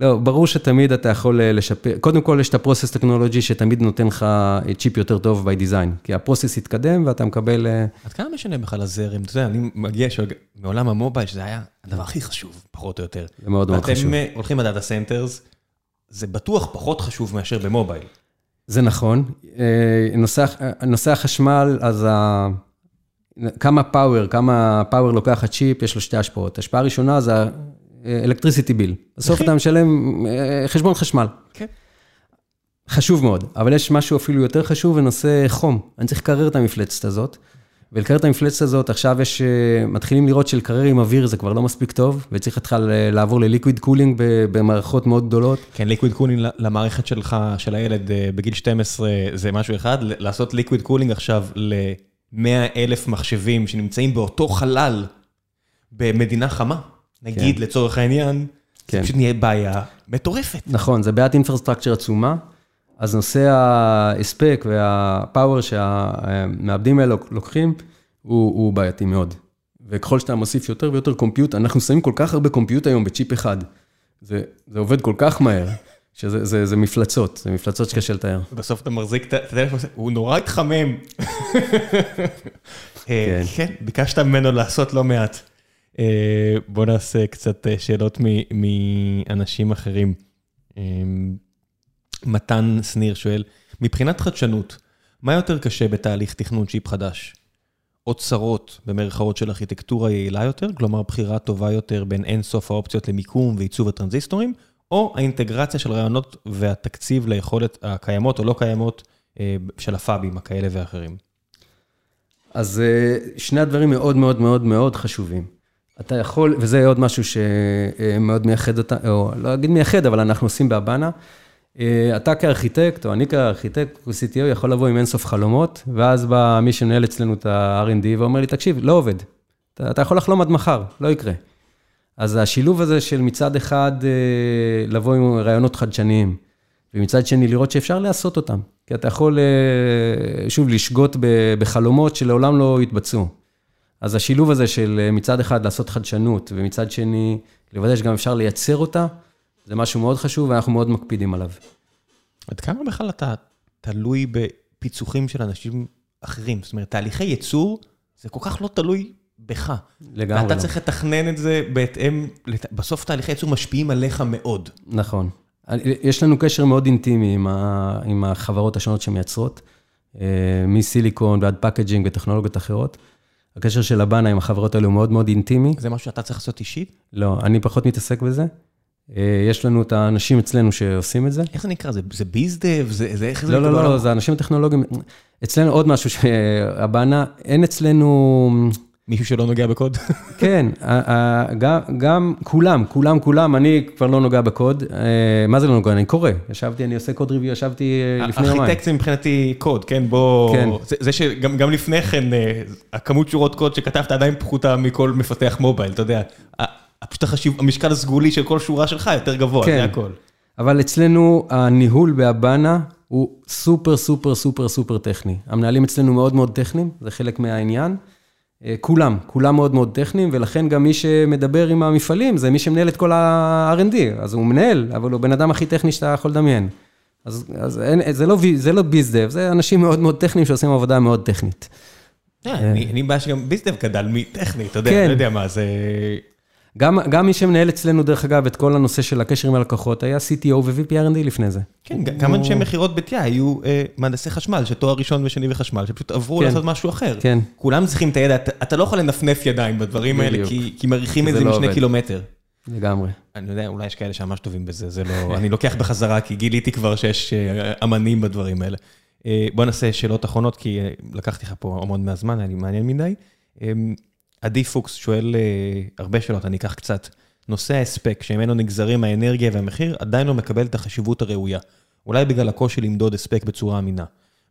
לא, ברור שתמיד אתה יכול לשפר, קודם כל יש את הפרוסס טכנולוגי שתמיד נותן לך צ'יפ יותר טוב ביי דיזיין, כי הפרוסס יתקדם ואתה מקבל... עד כמה משנה בכלל הזרם, אתה יודע, אני מגיע מעולם המובייל, שזה היה הדבר הכי חשוב, פחות או יותר. זה מאוד מאוד חשוב. ואתם הולכים לדאטה סנטרס, זה בטוח פחות חשוב מאשר במובייל. זה נכון. נושא החשמל, אז כמה פאוור לוקח הצ'יפ, יש לו שתי השפעות. השפעה הראשונה זה... אלקטריסיטי ביל. בסוף אתה משלם חשבון חשמל. כן. חשוב מאוד, אבל יש משהו אפילו יותר חשוב ונושא חום. אני צריך לקרר את המפלצת הזאת, ולקרר את המפלצת הזאת, עכשיו יש, מתחילים לראות שלקרר עם אוויר זה כבר לא מספיק טוב, וצריך להתחיל לעבור לליקוויד קולינג במערכות מאוד גדולות. כן, ליקוויד קולינג למערכת שלך, של הילד בגיל 12, זה משהו אחד, לעשות ליקוויד קולינג עכשיו ל-100,000 מחשבים שנמצאים באותו חלל במדינה חמה. נגיד כן. לצורך העניין, כן. זה פשוט נהיה בעיה מטורפת. נכון, זה בעיית אינפרסטרקצ'ר עצומה, אז נושא ההספק והפאוור שהמעבדים האלה לוקחים, הוא בעייתי מאוד. וככל שאתה מוסיף יותר ויותר קומפיוט, אנחנו שמים כל כך הרבה קומפיוט היום בצ'יפ אחד. זה עובד כל כך מהר, שזה מפלצות, זה מפלצות שקשה לתאר. בסוף אתה מחזיק את הטלפון, הוא נורא התחמם. כן, ביקשת ממנו לעשות לא מעט. בוא נעשה קצת שאלות מאנשים אחרים. מתן סניר שואל, מבחינת חדשנות, מה יותר קשה בתהליך תכנון צ'יפ חדש? אוצרות במרכאות של ארכיטקטורה יעילה יותר, כלומר בחירה טובה יותר בין אינסוף האופציות למיקום ועיצוב הטרנזיסטורים, או האינטגרציה של רעיונות והתקציב ליכולת הקיימות או לא קיימות של הפאבים, כאלה ואחרים. אז שני הדברים מאוד מאוד מאוד מאוד חשובים. אתה יכול, וזה עוד משהו שמאוד מייחד אותה, או לא אגיד מייחד, אבל אנחנו עושים בהבנה, אתה כארכיטקט, או אני כארכיטקט, או CTO, יכול לבוא עם אינסוף חלומות, ואז בא מי שמנהל אצלנו את ה-R&D, ואומר לי, תקשיב, לא עובד. אתה יכול לחלום עד מחר, לא יקרה. אז השילוב הזה של מצד אחד, לבוא עם רעיונות חדשניים, ומצד שני לראות שאפשר לעשות אותם. כי אתה יכול, שוב, לשגות בחלומות שלעולם לא יתבצעו. אז השילוב הזה של מצד אחד לעשות חדשנות, ומצד שני, לוודא שגם אפשר לייצר אותה, זה משהו מאוד חשוב, ואנחנו מאוד מקפידים עליו. עד כמה בכלל אתה תלוי בפיצוחים של אנשים אחרים? זאת אומרת, תהליכי ייצור, זה כל כך לא תלוי בך. לגמרי. ואתה צריך לתכנן את זה בהתאם, בסוף תהליכי ייצור משפיעים עליך מאוד. נכון. יש לנו קשר מאוד אינטימי עם החברות השונות שמייצרות, מסיליקון ועד פאקג'ינג וטכנולוגיות אחרות. הקשר של הבנה עם החברות האלו מאוד מאוד אינטימי. זה משהו שאתה צריך לעשות אישית? לא, אני פחות מתעסק בזה. יש לנו את האנשים אצלנו שעושים את זה. איך זה נקרא? זה ביזדב? לא, זה אנשים טכנולוגיים. אצלנו עוד משהו שהבנה, אין אצלנו... מישהו שלא נוגע בקוד? כן, גם כולם, אני כבר לא נוגע בקוד. מה זה לא נוגע? אני קורא. ישבתי, אני עושה קוד ריביו, ישבתי לפני יומיים. ארכיטקט זה מבחינתי קוד, כן? בוא... זה שגם לפני כן, הכמות שורות קוד שכתבת עדיין פחותה מכל מפתח מובייל, אתה יודע. פשוט המשקל הסגולי של כל שורה שלך יותר גבוה, זה הכל. אבל אצלנו הניהול בהבנה הוא סופר סופר סופר סופר טכני. המנהלים אצלנו מאוד מאוד טכניים, זה חלק מהעניין. כולם מאוד מאוד טכניים, ולכן גם מי שמדבר עם המפעלים, זה מי שמנהל את כל ה-R&D. אז הוא מנהל, אבל הוא בן אדם הכי טכני שאתה יכול לדמיין. אז זה לא ביזדב, זה אנשים מאוד מאוד טכניים שעושים עבודה מאוד טכנית. אני בא שגם ביזדב גדל מטכני, אתה יודע, אני יודע מה, זה... גם מי שמנהל אצלנו, דרך אגב, את כל הנושא של הקשר עם הלקוחות, היה CTO ו-VP R&D לפני זה. כן, גם אנשי מחירות בתיה, היו מהנדסי חשמל, שתואר ראשון ושני וחשמל, שפשוט עברו לעשות משהו אחר. כולם צריכים את הידע, אתה לא יכול לנפנף ידיים בדברים האלה, כי מריחים את זה משני קילומטר. לגמרי. אני יודע, אולי יש כאלה שממש טובים בזה, אני לוקח בחזרה, כי גיליתי כבר שיש אמנים בדברים האלה. בוא נעשה שאלות אחרונות, כי לקחתי לך פה המון מהזמן, אני מעניין מדי. עדי פוקס שואל הרבה שאלות, אני אקח קצת. נושא ההספק, שממנו נגזרים האנרגיה והמחיר, עדיין לא מקבל את החשיבות הראויה. אולי בגלל הקושי למדוד הספק בצורה אמינה.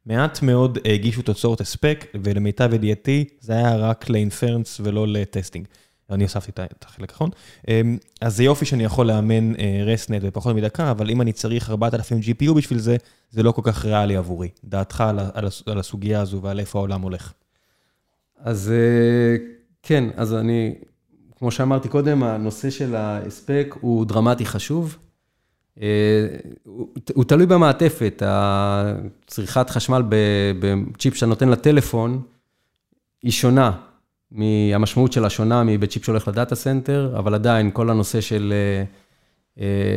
מעט מאוד הגישו תוצאות הספק, ולמיטב ידיעתי, זה היה רק לאינפרנס ולא לטסטינג. אני הוספתי את החלק האחרון. אז זה יופי שאני יכול לאמן רסנט בפחות מדקה, אבל אם אני צריך 4,000 GPU בשביל זה, זה לא כל כך ריאלי עבורי. דעתך על הסוגיה הזו ועל איפה העולם הולך. אז כן, אז אני, כמו שאמרתי קודם, הנושא של ההספק הוא דרמטי חשוב. הוא תלוי במעטפת, צריכת חשמל בצ'יפ שנותן לטלפון, היא שונה, המשמעות שלה שונה מבצ'יפ שהולך לדאטה סנטר, אבל עדיין כל הנושא של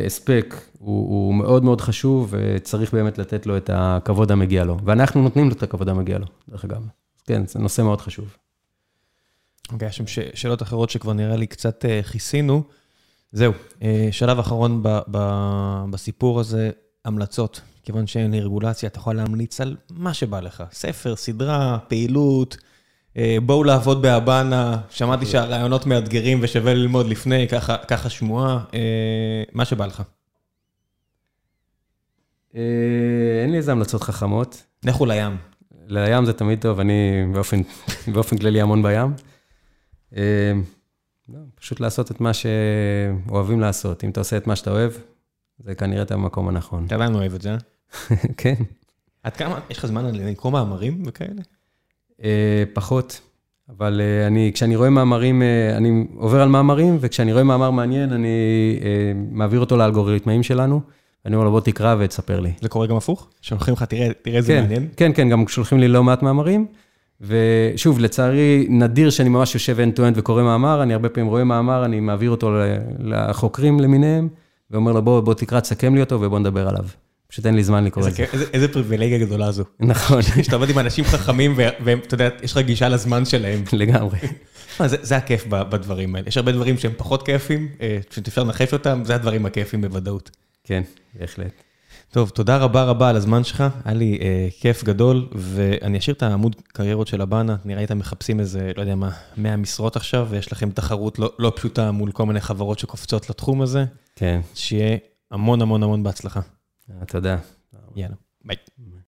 הספק הוא מאוד מאוד חשוב, וצריך באמת לתת לו את הכבוד המגיע לו. ואנחנו נותנים לו את הכבוד המגיע לו, דרך אגב. כן, זה נושא מאוד חשוב. אוקיי, יש שם שאלות אחרות שכבר נראה לי קצת חיסינו. זהו, שלב אחרון בסיפור הזה, המלצות. כיוון שאין לי רגולציה, אתה יכול להמליץ על מה שבא לך. ספר, סדרה, פעילות, בואו לעבוד בהבנה, שמעתי שהרעיונות מאתגרים ושווה ללמוד לפני, ככה שמועה, מה שבא לך. אין לי איזה המלצות חכמות. לכו לים. לים זה תמיד טוב, אני באופן כללי המון בים. פשוט לעשות את מה שאוהבים לעשות. אם אתה עושה את מה שאתה אוהב, זה כנראה את המקום הנכון. אתה עדיין אוהב את זה? כן. עד כמה, יש לך זמן לנקרוא מאמרים וכאלה? פחות, אבל כשאני רואה מאמרים, אני עובר על מאמרים, וכשאני רואה מאמר מעניין, אני מעביר אותו לאלגוריתמים שלנו, ואני אומר לו, בוא תקרא ותספר לי. זה קורה גם הפוך? שולחים לך, תראה איזה מעניין? כן, כן, גם שולחים לי לא מעט מאמרים, ושוב, לצערי, נדיר שאני ממש יושב end-to-end וקורא מאמר, אני הרבה פעמים רואה מאמר, אני מעביר אותו לחוקרים למיניהם, ואומר לו, בוא תקרא, תסכם לי אותו, ובוא נדבר עליו. פשוט אין לי זמן לקרוא את זה. איזה פריבילגיה גדולה זו. נכון. שאתה עובד עם אנשים חכמים, והם, אתה יודע, יש לך גישה לזמן שלהם. לגמרי. זה הכיף בדברים האלה. יש הרבה דברים שהם פחות כיפים, שאפשר לנחש אותם, זה הדברים הכיפים בוודאות. כן, בהחלט. טוב, תודה רבה רבה על הזמן שלך, היה לי כיף גדול, ואני אשאיר את העמוד קריירות של הבנה, נראה איתם מחפשים איזה, לא יודע מה, 100 משרות עכשיו, ויש לכם תחרות לא פשוטה מול כל מיני חברות שקופצות לתחום הזה. כן. שיהיה המון המון המון בהצלחה. תודה. יאללה, ביי.